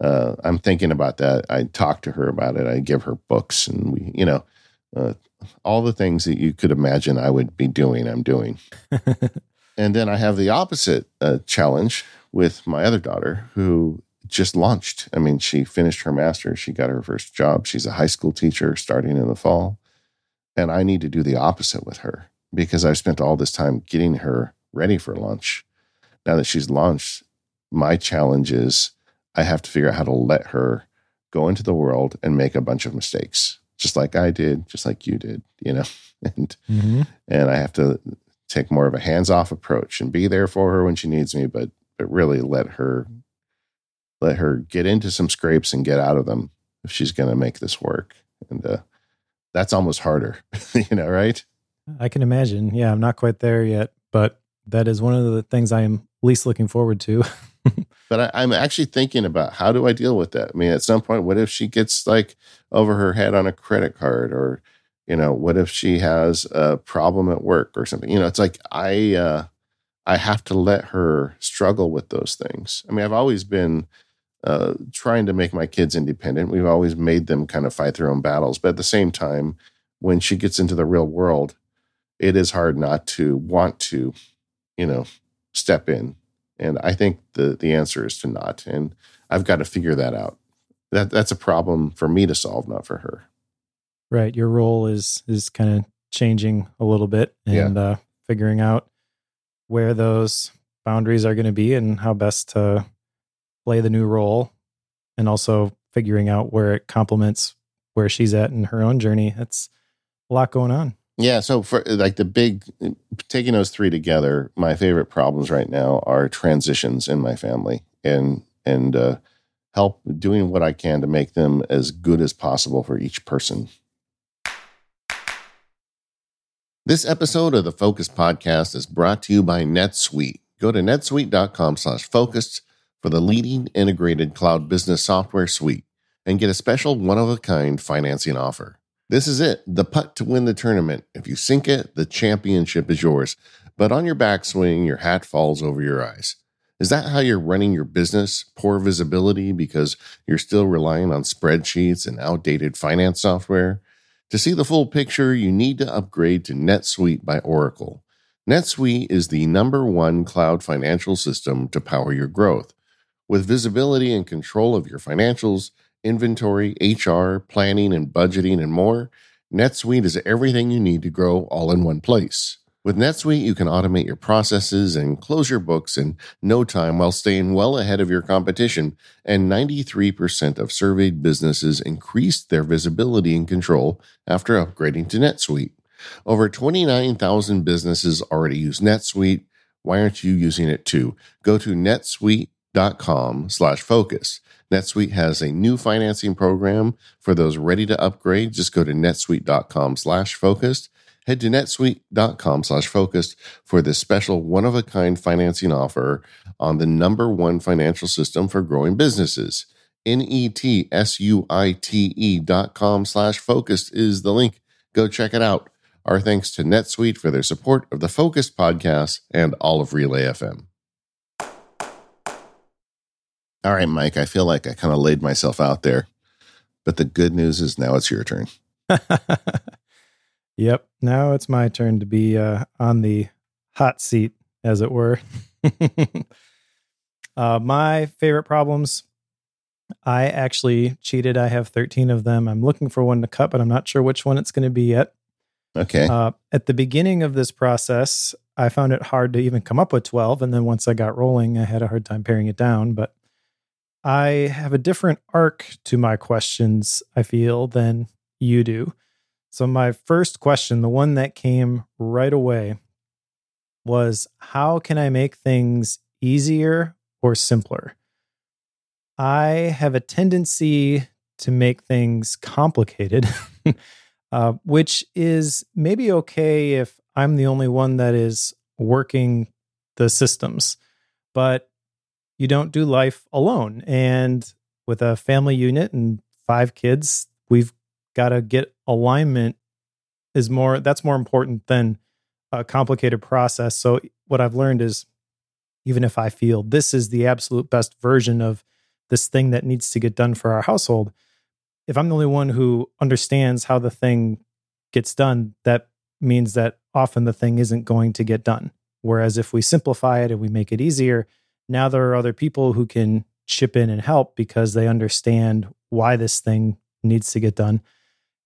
I'm thinking about that. I talk to her about it. I give her books, and we, you know, all the things that you could imagine I would be doing, I'm doing. And then I have the opposite challenge with my other daughter, who just launched. I mean, she finished her master's. She got her first job. She's a high school teacher starting in the fall. And I need to do the opposite with her, because I've spent all this time getting her ready for launch. Now that she's launched, my challenge is I have to figure out how to let her go into the world and make a bunch of mistakes, just like I did, just like you did, you know, and I have to take more of a hands-off approach and be there for her when she needs me, but really let her get into some scrapes and get out of them if she's going to make this work. And that's almost harder, you know, right? I can imagine. Yeah, I'm not quite there yet, but that is one of the things I am least looking forward to. But I'm actually thinking about, how do I deal with that? I mean, at some point, what if she gets like over her head on a credit card, or, you know, what if she has a problem at work or something? You know, it's like I have to let her struggle with those things. I mean, I've always been trying to make my kids independent. We've always made them kind of fight their own battles. But at the same time, when she gets into the real world, it is hard not to want to, you know, step in. And I think the answer is to not. And I've got to figure that out. That's a problem for me to solve, not for her. Right. Your role is kind of changing a little bit, and figuring out where those boundaries are going to be and how best to play the new role, and also figuring out where it complements where she's at in her own journey. That's a lot going on. Yeah. So for like taking those three together, my favorite problems right now are transitions in my family, and help doing what I can to make them as good as possible for each person. This episode of the Focused Podcast is brought to you by NetSuite. Go to netsuite.com/focused for the leading integrated cloud business software suite and get a special one-of-a-kind financing offer. This is it, the putt to win the tournament. If you sink it, the championship is yours. But on your backswing, your hat falls over your eyes. Is that how you're running your business? Poor visibility because you're still relying on spreadsheets and outdated finance software? To see the full picture, you need to upgrade to NetSuite by Oracle. NetSuite is the #1 cloud financial system to power your growth. With visibility and control of your financials, inventory, HR, planning and budgeting, and more, NetSuite is everything you need to grow all in one place. With NetSuite, you can automate your processes and close your books in no time while staying well ahead of your competition, and 93% of surveyed businesses increased their visibility and control after upgrading to NetSuite. Over 29,000 businesses already use NetSuite. Why aren't you using it too? Go to netsuite.com/focus. NetSuite has a new financing program for those ready to upgrade. Just go to netsuite.com/focused. Head to netsuite.com/focused for this special one-of-a-kind financing offer on the #1 financial system for growing businesses. netsuite.com/focused is the link. Go check it out. Our thanks to NetSuite for their support of the Focused Podcast and all of Relay FM. All right, Mike, I feel like I kind of laid myself out there, but the good news is now it's your turn. Yep. Now it's my turn to be on the hot seat, as it were. My favorite problems. I actually cheated. I have 13 of them. I'm looking for one to cut, but I'm not sure which one it's going to be yet. Okay. At the beginning of this process, I found it hard to even come up with 12. And then once I got rolling, I had a hard time paring it down. But I have a different arc to my questions, I feel, than you do. So my first question, the one that came right away, was how can I make things easier or simpler? I have a tendency to make things complicated, which is maybe okay if I'm the only one that is working the systems, but you don't do life alone. And with a family unit and 5 kids, we've got to get alignment that's more important than a complicated process. So what I've learned is even if I feel this is the absolute best version of this thing that needs to get done for our household, if I'm the only one who understands how the thing gets done, that means that often the thing isn't going to get done. Whereas if we simplify it and we make it easier, now there are other people who can chip in and help because they understand why this thing needs to get done.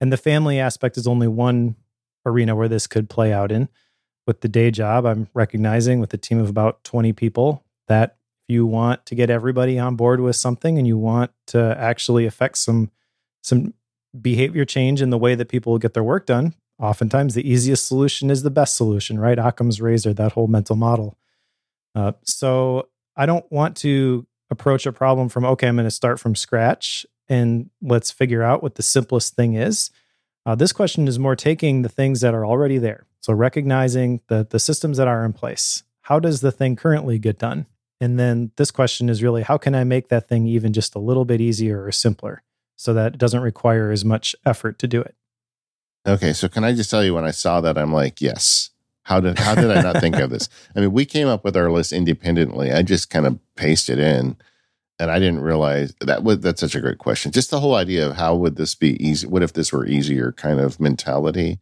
And the family aspect is only one arena where this could play out in. With the day job, I'm recognizing with a team of about 20 people that if you want to get everybody on board with something and you want to actually affect some behavior change in the way that people get their work done, oftentimes the easiest solution is the best solution, right? Occam's razor, that whole mental model. So I don't want to approach a problem from, okay, I'm going to start from scratch and let's figure out what the simplest thing is. This question is more taking the things that are already there. So recognizing the systems that are in place. How does the thing currently get done? And then this question is really, how can I make that thing even just a little bit easier or simpler so that it doesn't require as much effort to do it? Okay, so can I just tell you when I saw that, I'm like, yes. How did I not think of this? I mean, we came up with our list independently. I just kind of pasted in. And I didn't realize that's such a great question. Just the whole idea of how would this be easy? What if this were easier kind of mentality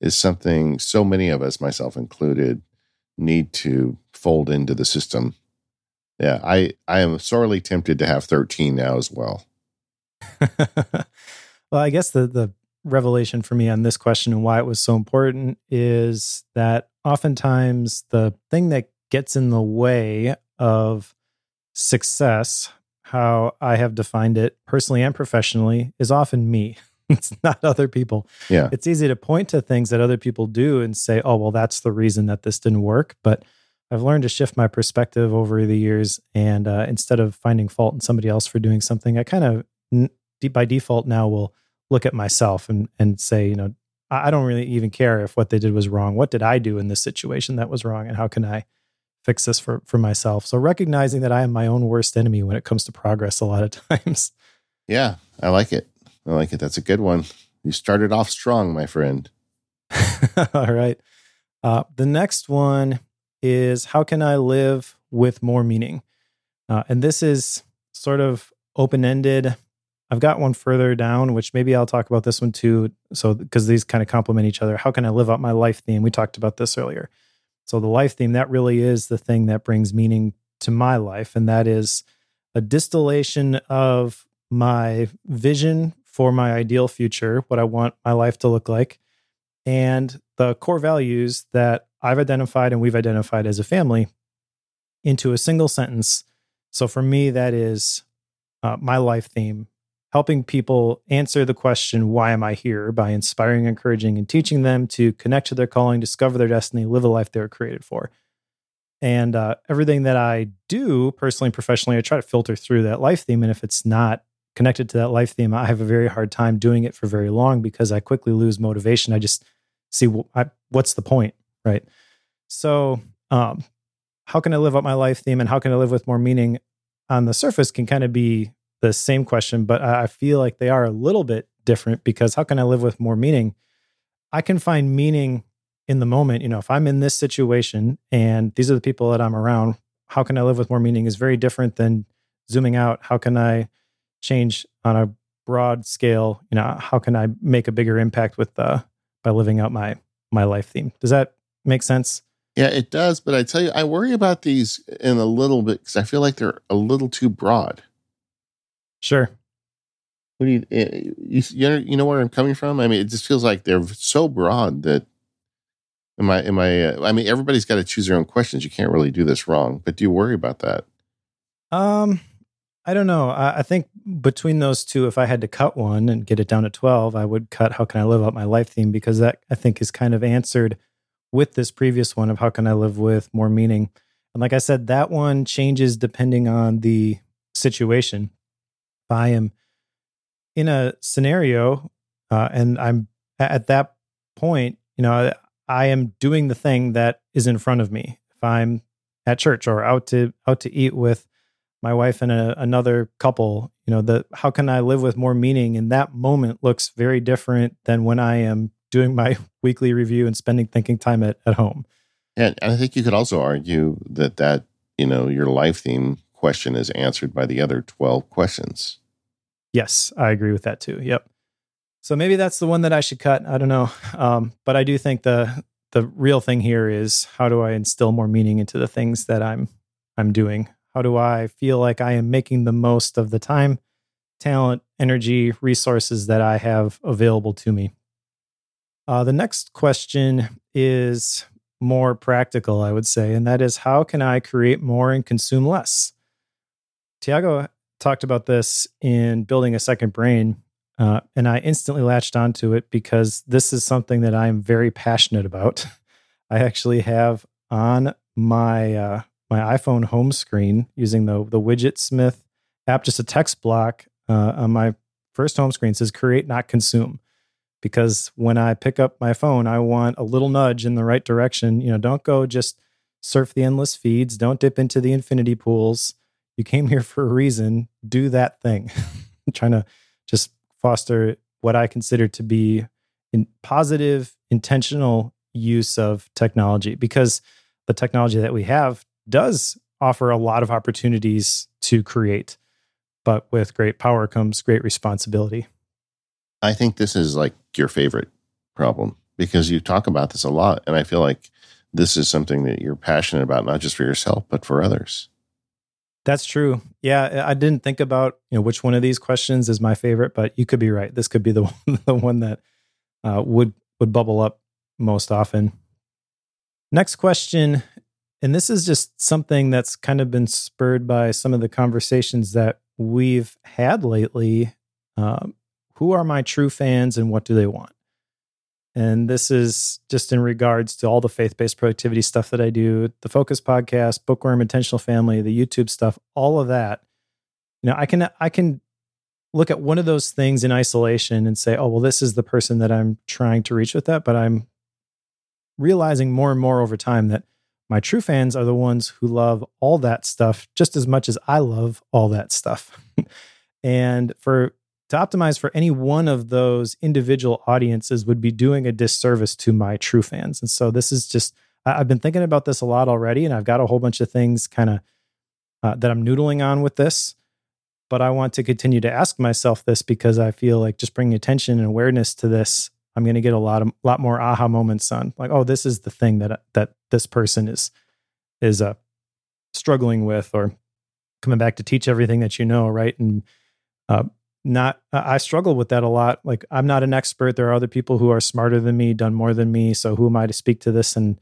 is something so many of us, myself included, need to fold into the system. Yeah, I am sorely tempted to have 13 now as well. Well, I guess the revelation for me on this question and why it was so important is that oftentimes the thing that gets in the way of success, how I have defined it personally and professionally, is often me. It's not other people. Yeah. It's easy to point to things that other people do and say, oh, well, that's the reason that this didn't work. But I've learned to shift my perspective over the years. And instead of finding fault in somebody else for doing something, I kind of by default now will look at myself and say, you know, I don't really even care if what they did was wrong. What did I do in this situation that was wrong? And how can I fix this for myself? So recognizing that I am my own worst enemy when it comes to progress a lot of times. Yeah, I like it. I like it. That's a good one. You started off strong, my friend. All right. The next one is, how can I live with more meaning? And this is sort of open-ended. I've got one further down, which maybe I'll talk about this one too. So, because these kind of complement each other. How can I live out my life theme? We talked about this earlier. So the life theme, that really is the thing that brings meaning to my life. And that is a distillation of my vision for my ideal future, what I want my life to look like, and the core values that I've identified and we've identified as a family into a single sentence. So for me, that is my life theme. Helping people answer the question, why am I here? By inspiring, encouraging, and teaching them to connect to their calling, discover their destiny, live a life they were created for. And everything that I do personally and professionally, I try to filter through that life theme. And if it's not connected to that life theme, I have a very hard time doing it for very long because I quickly lose motivation. I just see what's the point, right? So how can I live out my life theme and how can I live with more meaning on the surface can kind of be the same question, but I feel like they are a little bit different because how can I live with more meaning? I can find meaning in the moment. You know, if I'm in this situation and these are the people that I'm around, how can I live with more meaning is very different than zooming out. How can I change on a broad scale? You know, how can I make a bigger impact with by living out my life theme? Does that make sense? Yeah, it does. But I tell you, I worry about these in a little bit because I feel like they're a little too broad. Sure. What do you know where I'm coming from? I mean, it just feels like they're so broad that I mean, everybody's got to choose their own questions. You can't really do this wrong, but do you worry about that? I don't know. I think between those two, if I had to cut one and get it down to 12, I would cut how can I live out my life theme? Because that I think is kind of answered with this previous one of how can I live with more meaning? And like I said, that one changes depending on the situation. If I am in a scenario and I'm at that point, you know, I am doing the thing that is in front of me. If I'm at church or out to eat with my wife and another couple, you know, how can I live with more meaning in that moment looks very different than when I am doing my weekly review and spending thinking time at home. And I think you could also argue that you know, your life theme question is answered by the other 12 questions. Yes, I agree with that too. Yep. So maybe that's the one that I should cut. I don't know. But I do think the real thing here is how do I instill more meaning into the things that I'm doing? How do I feel like I am making the most of the time, talent, energy, resources that I have available to me? The next question is more practical, I would say, and that is how can I create more and consume less? Tiago talked about this in Building a Second Brain, and I instantly latched onto it because this is something that I'm very passionate about. I actually have on my iPhone home screen using the Widgetsmith app, just a text block on my first home screen says create, not consume. Because when I pick up my phone, I want a little nudge in the right direction. You know, don't go just surf the endless feeds. Don't dip into the infinity pools. You came here for a reason. Do that thing. I'm trying to just foster what I consider to be in positive, intentional use of technology, because the technology that we have does offer a lot of opportunities to create, but with great power comes great responsibility. I think this is like your favorite problem because you talk about this a lot. And I feel like this is something that you're passionate about, not just for yourself, but for others. That's true. Yeah. I didn't think about, you know, which one of these questions is my favorite, but you could be right. This could be the one that would bubble up most often. Next question. And this is just something that's kind of been spurred by some of the conversations that we've had lately. Who are my true fans and what do they want? And this is just in regards to all the faith-based productivity stuff that I do, the Focus podcast, Bookworm, Intentional Family, the YouTube stuff, all of that. You know, I can look at one of those things in isolation and say, oh, well, this is the person that I'm trying to reach with that. But I'm realizing more and more over time that my true fans are the ones who love all that stuff just as much as I love all that stuff. And to optimize for any one of those individual audiences would be doing a disservice to my true fans. And so this is just, I've been thinking about this a lot already, and I've got a whole bunch of things kind of that I'm noodling on with this. But I want to continue to ask myself this because I feel like just bringing attention and awareness to this, I'm going to get a lot more aha moments on like, oh, this is the thing that this person is struggling with, or coming back to teach everything that you know, right? And I struggle with that a lot. Like, I'm not an expert. There are other people who are smarter than me, done more than me. So who am I to speak to this? And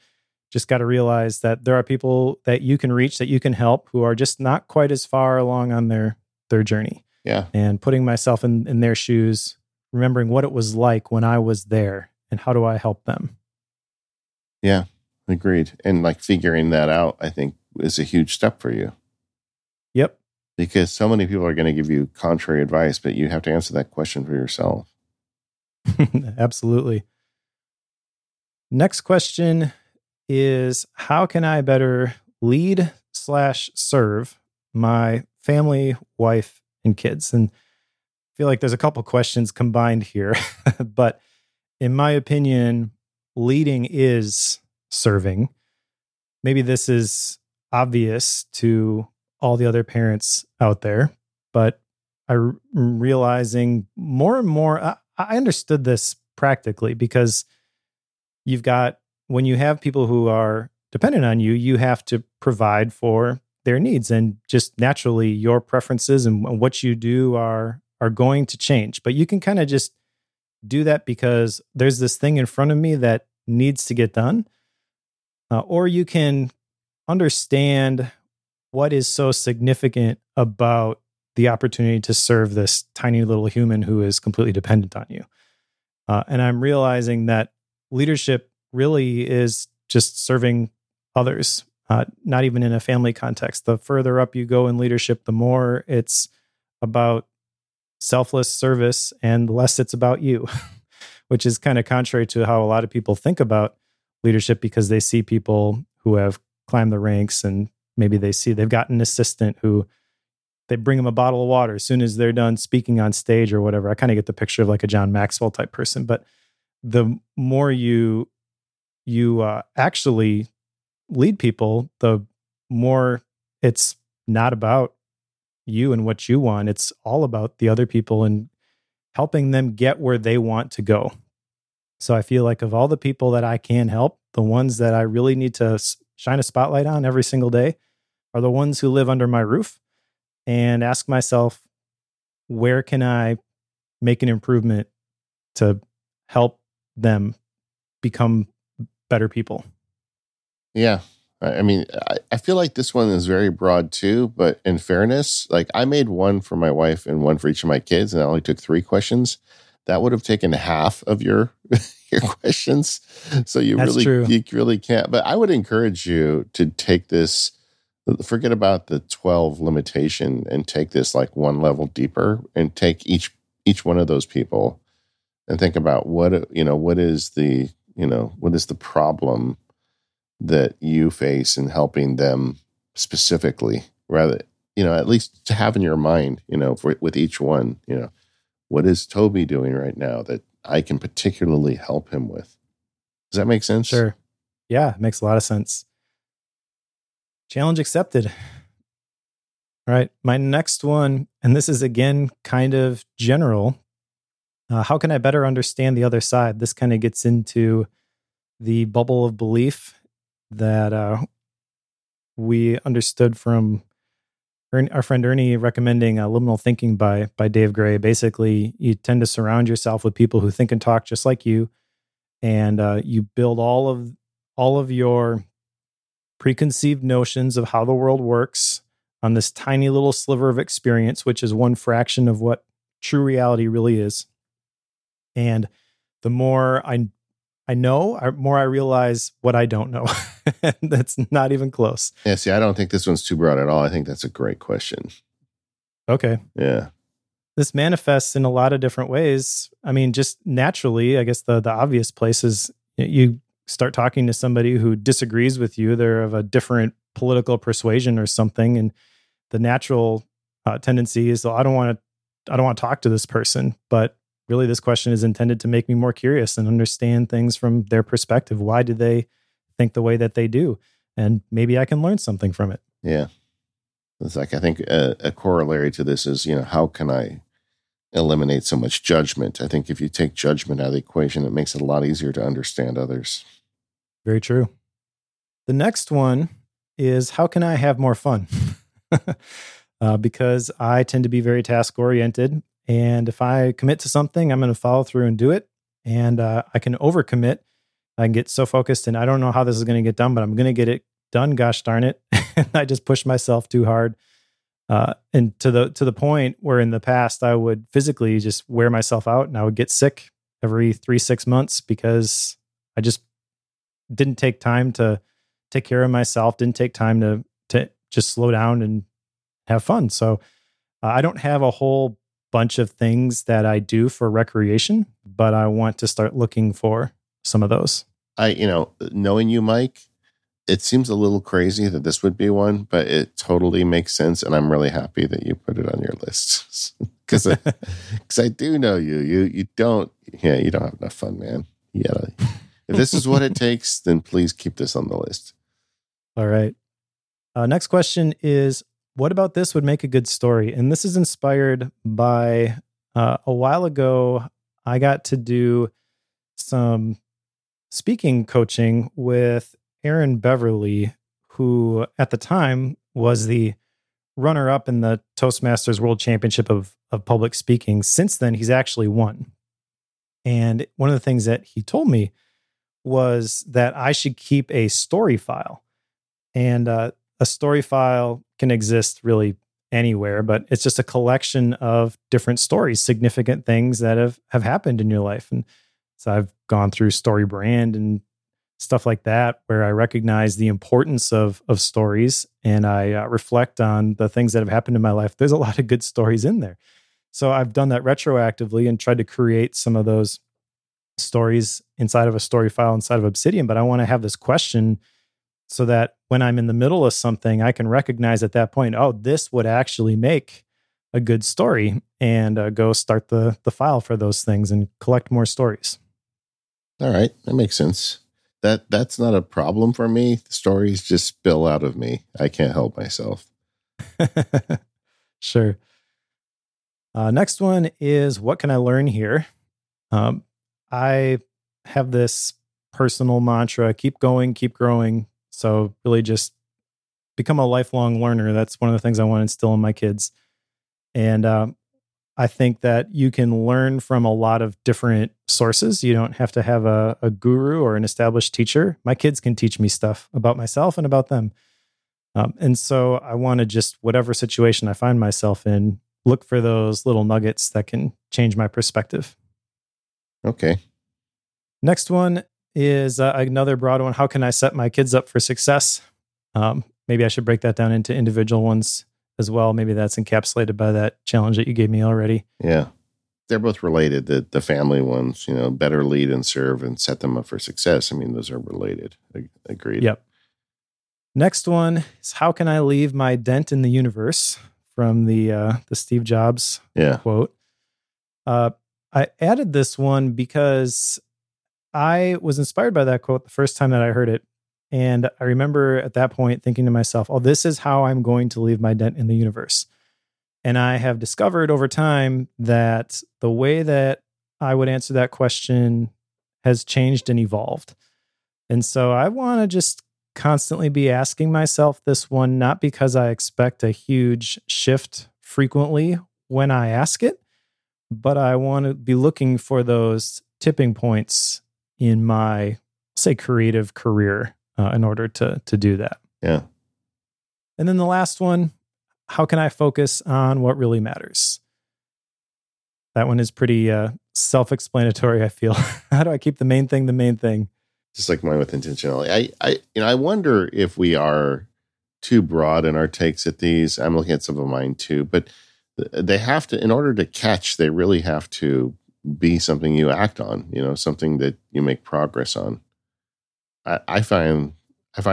just got to realize that there are people that you can reach, that you can help, who are just not quite as far along on their journey. Yeah. And putting myself in their shoes, remembering what it was like when I was there and how do I help them? Yeah, agreed. And like figuring that out, I think, is a huge step for you. Yep. Because so many people are going to give you contrary advice, but you have to answer that question for yourself. Absolutely. Next question is, how can I better lead/serve my family, wife, and kids? And I feel like there's a couple questions combined here, but in my opinion, leading is serving. Maybe this is obvious to all the other parents out there, but I'm realizing more and more, I understood this practically because when you have people who are dependent on you, you have to provide for their needs, and just naturally your preferences and what you do are going to change. But you can kind of just do that because there's this thing in front of me that needs to get done. Or you can understand what is so significant about the opportunity to serve this tiny little human who is completely dependent on you. And I'm realizing that leadership really is just serving others, not even in a family context. The further up you go in leadership, the more it's about selfless service and less it's about you, which is kind of contrary to how a lot of people think about leadership, because they see people who have climbed the ranks, and maybe they see they've got an assistant who they bring them a bottle of water as soon as they're done speaking on stage or whatever. I kind of get the picture of like a John Maxwell type person, but the more you actually lead people, the more it's not about you and what you want. It's all about the other people and helping them get where they want to go. So I feel like of all the people that I can help, the ones that I really need to shine a spotlight on every single day are the ones who live under my roof, and ask myself, where can I make an improvement to help them become better people? Yeah. I mean, I feel like this one is very broad too, but in fairness, like I made one for my wife and one for each of my kids, and I only took 3 questions. That would have taken half of your questions. So you really can't, but I would encourage you to take this, forget about the 12 limitation, and take this like one level deeper, and take each one of those people and think about what is the problem that you face in helping them specifically, rather, at least to have in your mind, with each one, what is Toby doing right now that I can particularly help him with? Does that make sense? Sure. Yeah. It makes a lot of sense. Challenge accepted. All right. My next one, and this is again, kind of general. How can I better understand the other side? This kind of gets into the bubble of belief that we understood from our friend Ernie recommending Liminal Thinking by Dave Gray. Basically, you tend to surround yourself with people who think and talk just like you, and you build all of your preconceived notions of how the world works on this tiny little sliver of experience, which is one fraction of what true reality really is. And the more I know, the more I realize what I don't know. That's not even close. Yeah, see, I don't think this one's too broad at all. I think that's a great question. Okay. Yeah. this manifests in a lot of different ways. I mean, just naturally, I guess the obvious place is you start talking to somebody who disagrees with you. They're of a different political persuasion or something. And the natural tendency is, well, I don't want to talk to this person. But really, this question is intended to make me more curious and understand things from their perspective. Why do they think the way that they do? And maybe I can learn something from it. Yeah. It's like, I think a corollary to this is, you know, how can I eliminate so much judgment? I think if you take judgment out of the equation, it makes it a lot easier to understand others. Very true. The next one is, how can I have more fun? Because I tend to be very task-oriented. And if I commit to something, I'm going to follow through and do it. And I can overcommit. I can get so focused and I don't know how this is going to get done, but I'm going to get it done. Gosh darn it. And I just push myself too hard. And to the point where in the past I would physically just wear myself out and I would get sick every 3-6 months because I just didn't take time to take care of myself, didn't take time to just slow down and have fun. So I don't have a whole bunch of things that I do for recreation, but I want to start looking for some of those. Knowing you, Mike, it seems a little crazy that this would be one, but it totally makes sense. And I'm really happy that you put it on your list because I do know you. You don't have enough fun, man. Yeah. If this is what it takes, then please keep this on the list. All right. Next question is, what about this would make a good story? And this is inspired by a while ago, I got to do some speaking coaching with Aaron Beverly, who at the time was the runner-up in the Toastmasters World Championship of public speaking. Since then, he's actually won. And one of the things that he told me was that I should keep a story file. And a story file can exist really anywhere, but it's just a collection of different stories, significant things that have happened in your life. And so I've gone through StoryBrand and stuff like that, where I recognize the importance of stories and I reflect on the things that have happened in my life. There's a lot of good stories in there. So I've done that retroactively and tried to create some of those stories inside of a story file inside of Obsidian. But I want to have this question so that when I'm in the middle of something, I can recognize at that point, oh, this would actually make a good story, and go start the file for those things and collect more stories. All right. That makes sense. That's not a problem for me. The stories just spill out of me. I can't help myself. Sure. Next one is, what can I learn here? I have this personal mantra, keep going, keep growing. So really just become a lifelong learner. That's one of the things I want to instill in my kids. And I think that you can learn from a lot of different sources. You don't have to have a guru or an established teacher. My kids can teach me stuff about myself and about them. And so I want to just, whatever situation I find myself in, look for those little nuggets that can change my perspective. Okay. Next one is another broad one. How can I set my kids up for success? Maybe I should break that down into individual ones as well. Maybe that's encapsulated by that challenge that you gave me already. Yeah. They're both related. The family ones, you know, better lead and serve and set them up for success. I mean, those are related. Agreed. Yep. Next one is, how can I leave my dent in the universe, from the Steve Jobs quote. I added this one because I was inspired by that quote the first time that I heard it. And I remember at that point thinking to myself, oh, this is how I'm going to leave my dent in the universe. And I have discovered over time that the way that I would answer that question has changed and evolved. And so I want to just constantly be asking myself this one, not because I expect a huge shift frequently when I ask it, but I want to be looking for those tipping points in my, say, creative career in order to do that. Yeah. And then the last one, how can I focus on what really matters? That one is pretty self-explanatory, I feel. How do I keep the main thing the main thing? Just like mine with intentionality. I wonder if we are too broad in our takes at these. I'm looking at some of mine too, but they have to, in order to catch, they really have to be something you act on, you know, something that you make progress on. I find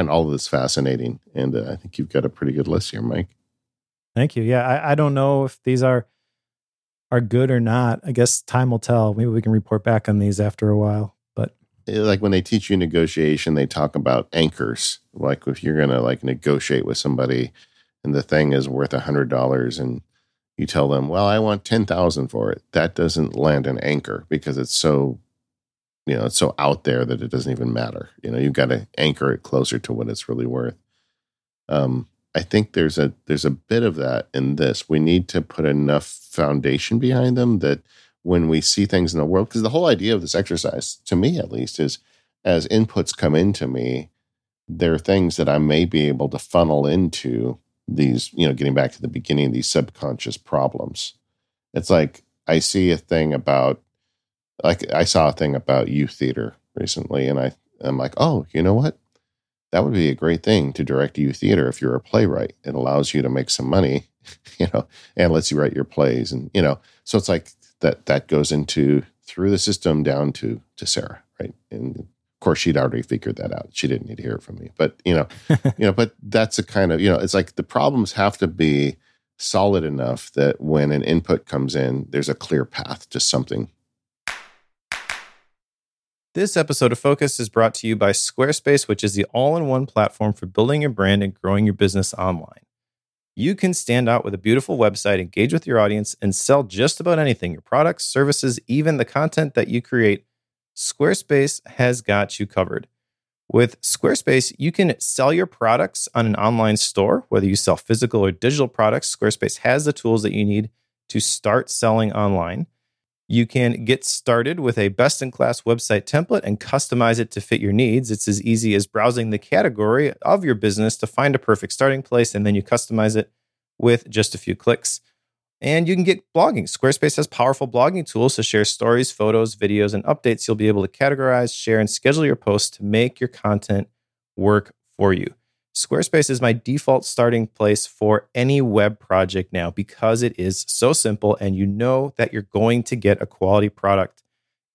all of this fascinating, and I think you've got a pretty good list here, Mike. Thank you. Yeah, I don't know if these are good or not. I guess time will tell. Maybe we can report back on these after a while. But like when they teach you negotiation, they talk about anchors. Like if you're going to like negotiate with somebody and the thing is worth $100 and you tell them, well, I want 10,000 for it. That doesn't land an anchor because it's so, you know, it's so out there that it doesn't even matter. You know, you've got to anchor it closer to what it's really worth. I think there's a bit of that in this. We need to put enough foundation behind them that when we see things in the world, because the whole idea of this exercise, to me at least, is as inputs come into me, there are things that I may be able to funnel into these, you know, getting back to the beginning, these subconscious problems. It's like I see a thing about, like I saw a thing about youth theater recently, and I'm like, oh, you know what? That would be a great thing to direct youth theater if you're a playwright. It allows you to make some money, you know, and lets you write your plays. And, you know, so it's like that goes into through the system down to Sarah, right? And of course she'd already figured that out. She didn't need to hear it from me, but but that's a kind of, you know, it's like the problems have to be solid enough that when an input comes in, there's a clear path to something. This episode of Focus is brought to you by Squarespace, which is the all-in-one platform for building your brand and growing your business online. You can stand out with a beautiful website, engage with your audience, and sell just about anything, your products, services, even the content that you create. Squarespace has got you covered. With Squarespace, you can sell your products on an online store. Whether you sell physical or digital products, Squarespace has the tools that you need to start selling online. You can get started with a best-in-class website template and customize it to fit your needs. It's as easy as browsing the category of your business to find a perfect starting place, and then you customize it with just a few clicks. And you can get blogging. Squarespace has powerful blogging tools to share stories, photos, videos, and updates. You'll be able to categorize, share, and schedule your posts to make your content work for you. Squarespace is my default starting place for any web project now because it is so simple and you know that you're going to get a quality product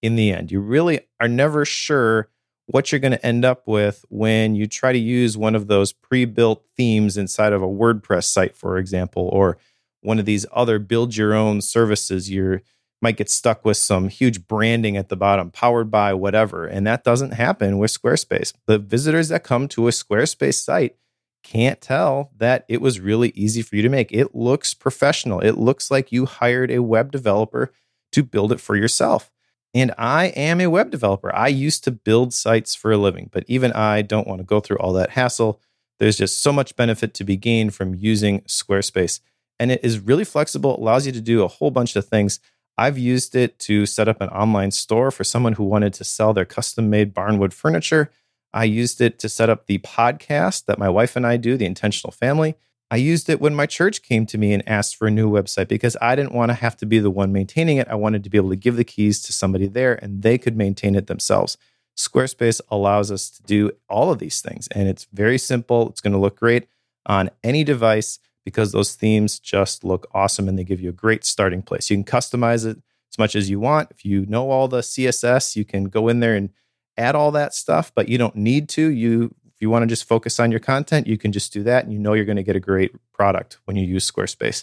in the end. You really are never sure what you're going to end up with when you try to use one of those pre-built themes inside of a WordPress site, for example, or one of these other build-your-own services. You might get stuck with some huge branding at the bottom, powered by whatever. And that doesn't happen with Squarespace. The visitors that come to a Squarespace site can't tell that it was really easy for you to make. It looks professional. It looks like you hired a web developer to build it for yourself. And I am a web developer. I used to build sites for a living, but even I don't want to go through all that hassle. There's just so much benefit to be gained from using Squarespace. And it is really flexible. It allows you to do a whole bunch of things. I've used it to set up an online store for someone who wanted to sell their custom-made barnwood furniture. I used it to set up the podcast that my wife and I do, The Intentional Family. I used it when my church came to me and asked for a new website because I didn't want to have to be the one maintaining it. I wanted to be able to give the keys to somebody there and they could maintain it themselves. Squarespace allows us to do all of these things, and it's very simple. It's going to look great on any device, because those themes just look awesome and they give you a great starting place. You can customize it as much as you want. If you know all the CSS, you can go in there and add all that stuff, but you don't need to. If you want to just focus on your content, you can just do that, and you know you're going to get a great product when you use Squarespace.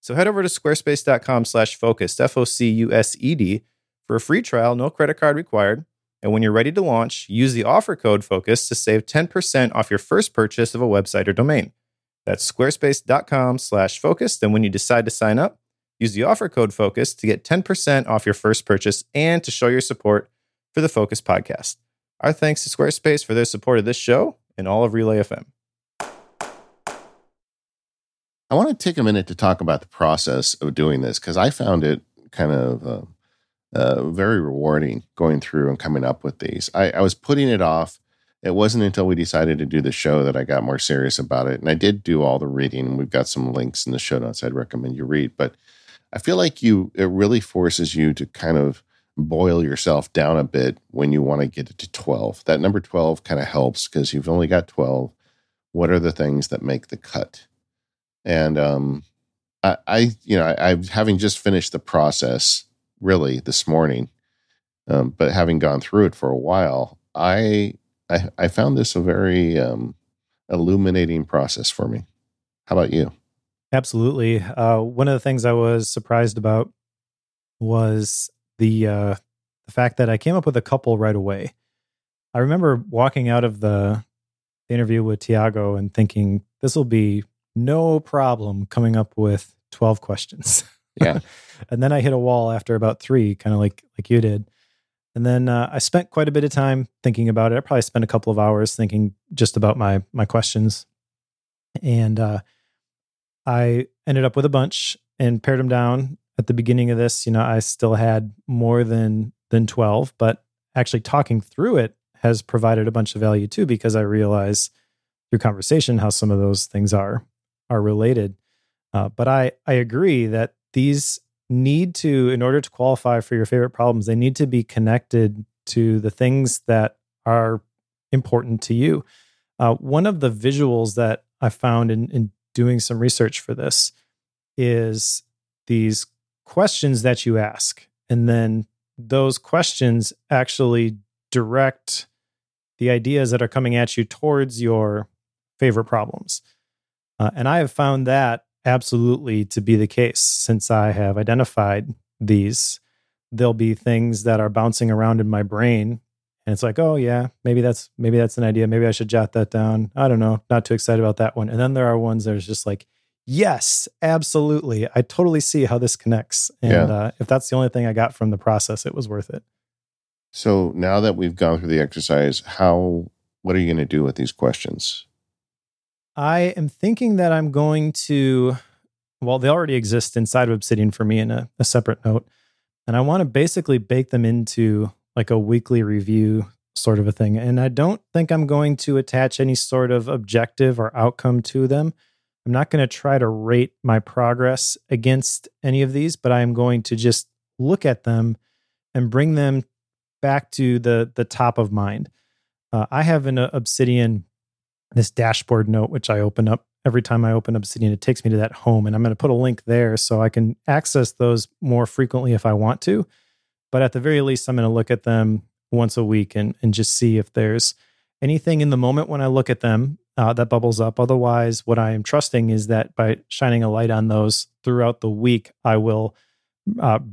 So head over to squarespace.com/focused, F-O-C-U-S-E-D, for a free trial, no credit card required. And when you're ready to launch, use the offer code FOCUS to save 10% off your first purchase of a website or domain. That's squarespace.com/focused. And when you decide to sign up, use the offer code FOCUS to get 10% off your first purchase and to show your support for the Focus podcast. Our thanks to Squarespace for their support of this show and all of Relay FM. I want to take a minute to talk about the process of doing this because I found it kind of very rewarding going through and coming up with these. I was putting it off. It wasn't until we decided to do the show that I got more serious about it. And I did do all the reading, and we've got some links in the show notes I'd recommend you read. But I feel like it really forces you to kind of boil yourself down a bit when you want to get it to 12. That number 12 kind of helps because you've only got 12. What are the things that make the cut? And I'm having just finished the process really this morning, but having gone through it for a while, I found this a very illuminating process for me. How about you? Absolutely. One of the things I was surprised about was the fact that I came up with a couple right away. I remember walking out of the interview with Tiago and thinking, this will be no problem coming up with 12 questions. Yeah. And then I hit a wall after about 3, kind of like you did. And then I spent quite a bit of time thinking about it. I probably spent a couple of hours thinking just about my questions. And I ended up with a bunch and pared them down. At the beginning of this, I still had more than 12, but actually talking through it has provided a bunch of value too, because I realize through conversation how some of those things are related. But I agree that these need to, in order to qualify for your favorite problems, they need to be connected to the things that are important to you. One of the visuals that I found in doing some research for this is these questions that you ask. And then those questions actually direct the ideas that are coming at you towards your favorite problems. And I have found that absolutely to be the case. Since I have identified these, there'll be things that are bouncing around in my brain. And it's like, oh yeah, maybe that's an idea. Maybe I should jot that down. I don't know. Not too excited about that one. And then there are ones that are just like, yes, absolutely. I totally see how this connects. And if that's the only thing I got from the process, it was worth it. So now that we've gone through the exercise, what are you going to do with these questions? I am thinking that I'm going to, well, they already exist inside of Obsidian for me in a separate note. And I want to basically bake them into like a weekly review sort of a thing. And I don't think I'm going to attach any sort of objective or outcome to them. I'm not going to try to rate my progress against any of these, but I am going to just look at them and bring them back to the top of mind. I have in Obsidian this dashboard note, which I open up every time I open Obsidian. It takes me to that home, and I'm going to put a link there so I can access those more frequently if I want to. But at the very least, I'm going to look at them once a week and just see if there's anything in the moment when I look at them that bubbles up. Otherwise, what I am trusting is that by shining a light on those throughout the week, I will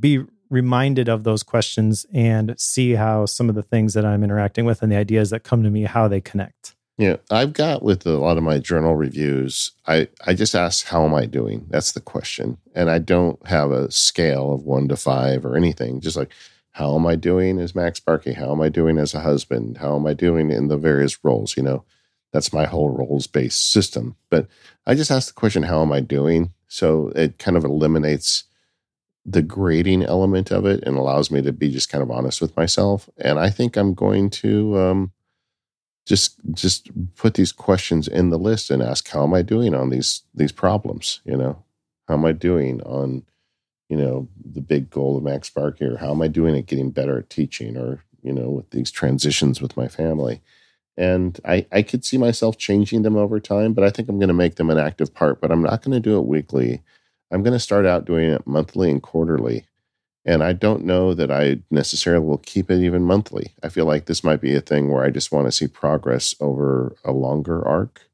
be reminded of those questions and see how some of the things that I'm interacting with and the ideas that come to me, how they connect. Yeah, I've got with a lot of my journal reviews, I just ask, how am I doing? That's the question. And I don't have a scale of 1 to 5 or anything. Just like, how am I doing as MacSparky? How am I doing as a husband? How am I doing in the various roles? That's my whole roles-based system. But I just ask the question, how am I doing? So it kind of eliminates the grading element of it and allows me to be just kind of honest with myself. And I think I'm going to just put these questions in the list and ask, how am I doing on these problems? How am I doing on, the big goal of MacSparky, or how am I doing at getting better at teaching, or, with these transitions with my family? And I could see myself changing them over time, but I think I'm going to make them an active part, but I'm not going to do it weekly. I'm going to start out doing it monthly and quarterly. And I don't know that I necessarily will keep it even monthly. I feel like this might be a thing where I just want to see progress over a longer arc.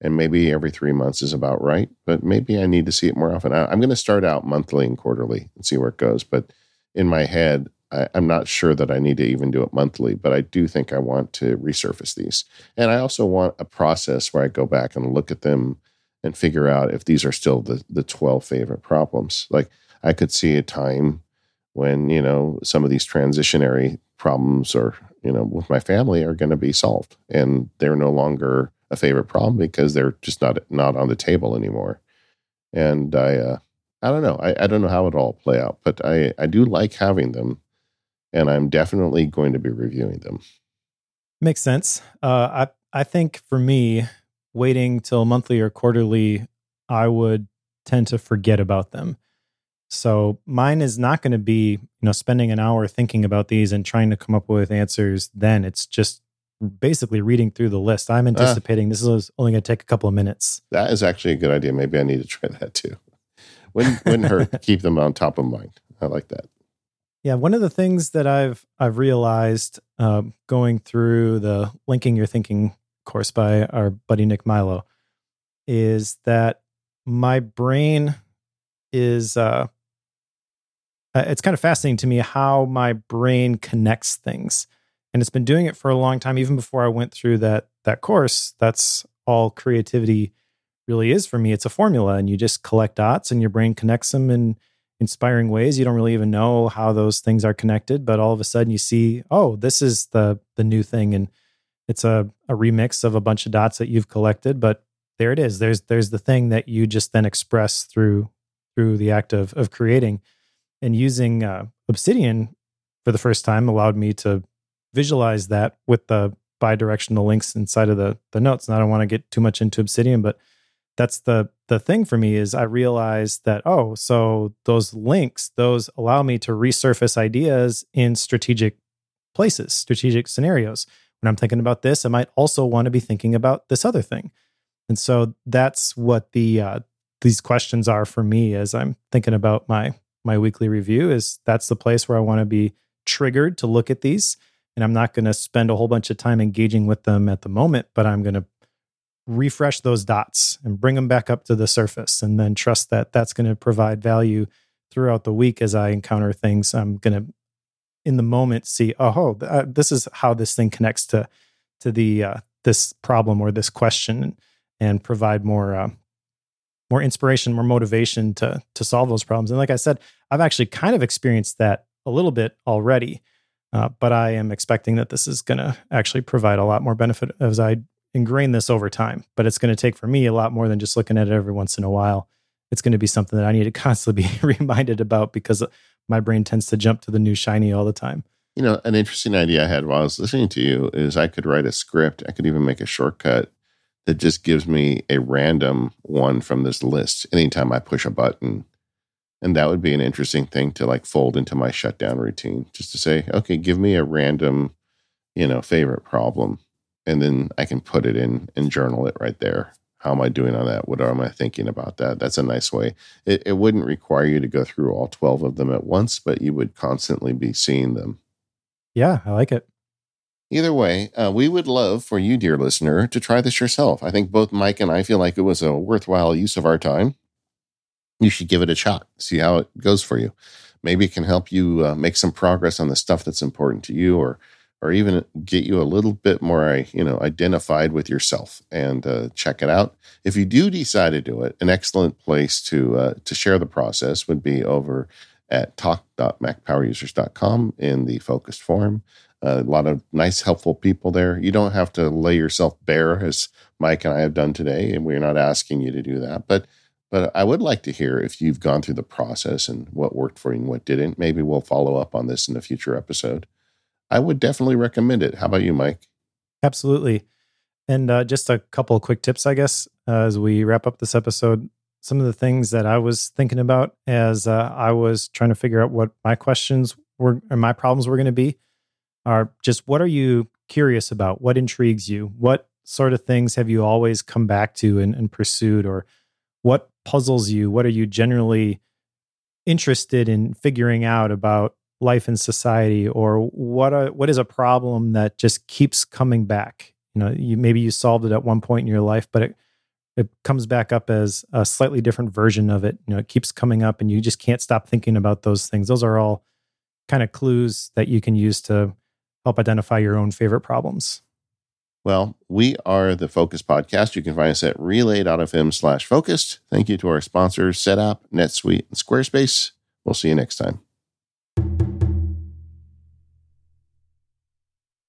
And maybe every 3 months is about right, but maybe I need to see it more often. I'm going to start out monthly and quarterly and see where it goes. But in my head, I'm not sure that I need to even do it monthly, but I do think I want to resurface these. And I also want a process where I go back and look at them and figure out if these are still the 12 favorite problems. Like, I could see a time when, some of these transitionary problems or, with my family are going to be solved, and they're no longer a favorite problem because they're just not on the table anymore. And I don't know. I don't know how it all play out, but I do like having them, and I'm definitely going to be reviewing them. Makes sense. I think for me, waiting till monthly or quarterly, I would tend to forget about them. So mine is not going to be, spending an hour thinking about these and trying to come up with answers. Then it's just basically reading through the list. I'm anticipating this is only going to take a couple of minutes. That is actually a good idea. Maybe I need to try that too. Wouldn't hurt. Keep them on top of mind. I like that. Yeah, one of the things that I've realized going through the Linking Your Thinking course by our buddy Nick Milo is that my brain is it's kind of fascinating to me how my brain connects things. And it's been doing it for a long time, even before I went through that course. That's all creativity really is for me. It's a formula, and you just collect dots and your brain connects them in inspiring ways. You don't really even know how those things are connected, but all of a sudden you see, oh, this is the new thing. And it's a remix of a bunch of dots that you've collected, but there it is. There's the thing that you just then express through the act of creating. And using Obsidian for the first time allowed me to visualize that with the bi-directional links inside of the notes. And I don't want to get too much into Obsidian, but that's the thing for me is I realized that, oh, so those links, those allow me to resurface ideas in strategic places, strategic scenarios. When I'm thinking about this, I might also want to be thinking about this other thing. And so that's what these questions are for me as I'm thinking about my weekly review is that's the place where I want to be triggered to look at these. And I'm not going to spend a whole bunch of time engaging with them at the moment, but I'm going to refresh those dots and bring them back up to the surface and then trust that that's going to provide value throughout the week as I encounter things. I'm going to, in the moment, see, this is how this thing connects to the this problem or this question and provide more inspiration, more motivation to solve those problems. And like I said, I've actually kind of experienced that a little bit already, but I am expecting that this is going to actually provide a lot more benefit as I ingrain this over time. But it's going to take for me a lot more than just looking at it every once in a while. It's going to be something that I need to constantly be reminded about because my brain tends to jump to the new shiny all the time. You know, an interesting idea I had while I was listening to you is I could write a script. I could even make a shortcut that just gives me a random one from this list anytime I push a button. And that would be an interesting thing to like fold into my shutdown routine, just to say, okay, give me a random, favorite problem. And then I can put it in and journal it right there. How am I doing on that? What am I thinking about that? That's a nice way. It wouldn't require you to go through all 12 of them at once, but you would constantly be seeing them. Yeah, I like it. Either way, we would love for you, dear listener, to try this yourself. I think both Mike and I feel like it was a worthwhile use of our time. You should give it a shot, see how it goes for you. Maybe it can help you make some progress on the stuff that's important to you, or even get you a little bit more, identified with yourself. And check it out. If you do decide to do it, an excellent place to share the process would be over at talk.macpowerusers.com in the focused forum. A lot of nice, helpful people there. You don't have to lay yourself bare as Mike and I have done today, and we're not asking you to do that. But I would like to hear if you've gone through the process and what worked for you and what didn't. Maybe we'll follow up on this in a future episode. I would definitely recommend it. How about you, Mike? Absolutely. And just a couple of quick tips, I guess, as we wrap up this episode. Some of the things that I was thinking about as I was trying to figure out what my questions were or my problems were going to be are just, what are you curious about? What intrigues you? What sort of things have you always come back to and pursued? Or what puzzles you? What are you generally interested in figuring out about life and society? Or what is a problem that just keeps coming back? Maybe you solved it at one point in your life, but it comes back up as a slightly different version of it. It keeps coming up and you just can't stop thinking about those things. Those are all kind of clues that you can use to help identify your own favorite problems. Well, we are the Focus Podcast. You can find us at relay.fm/focused. Thank you to our sponsors, Setapp, NetSuite, and Squarespace. We'll see you next time.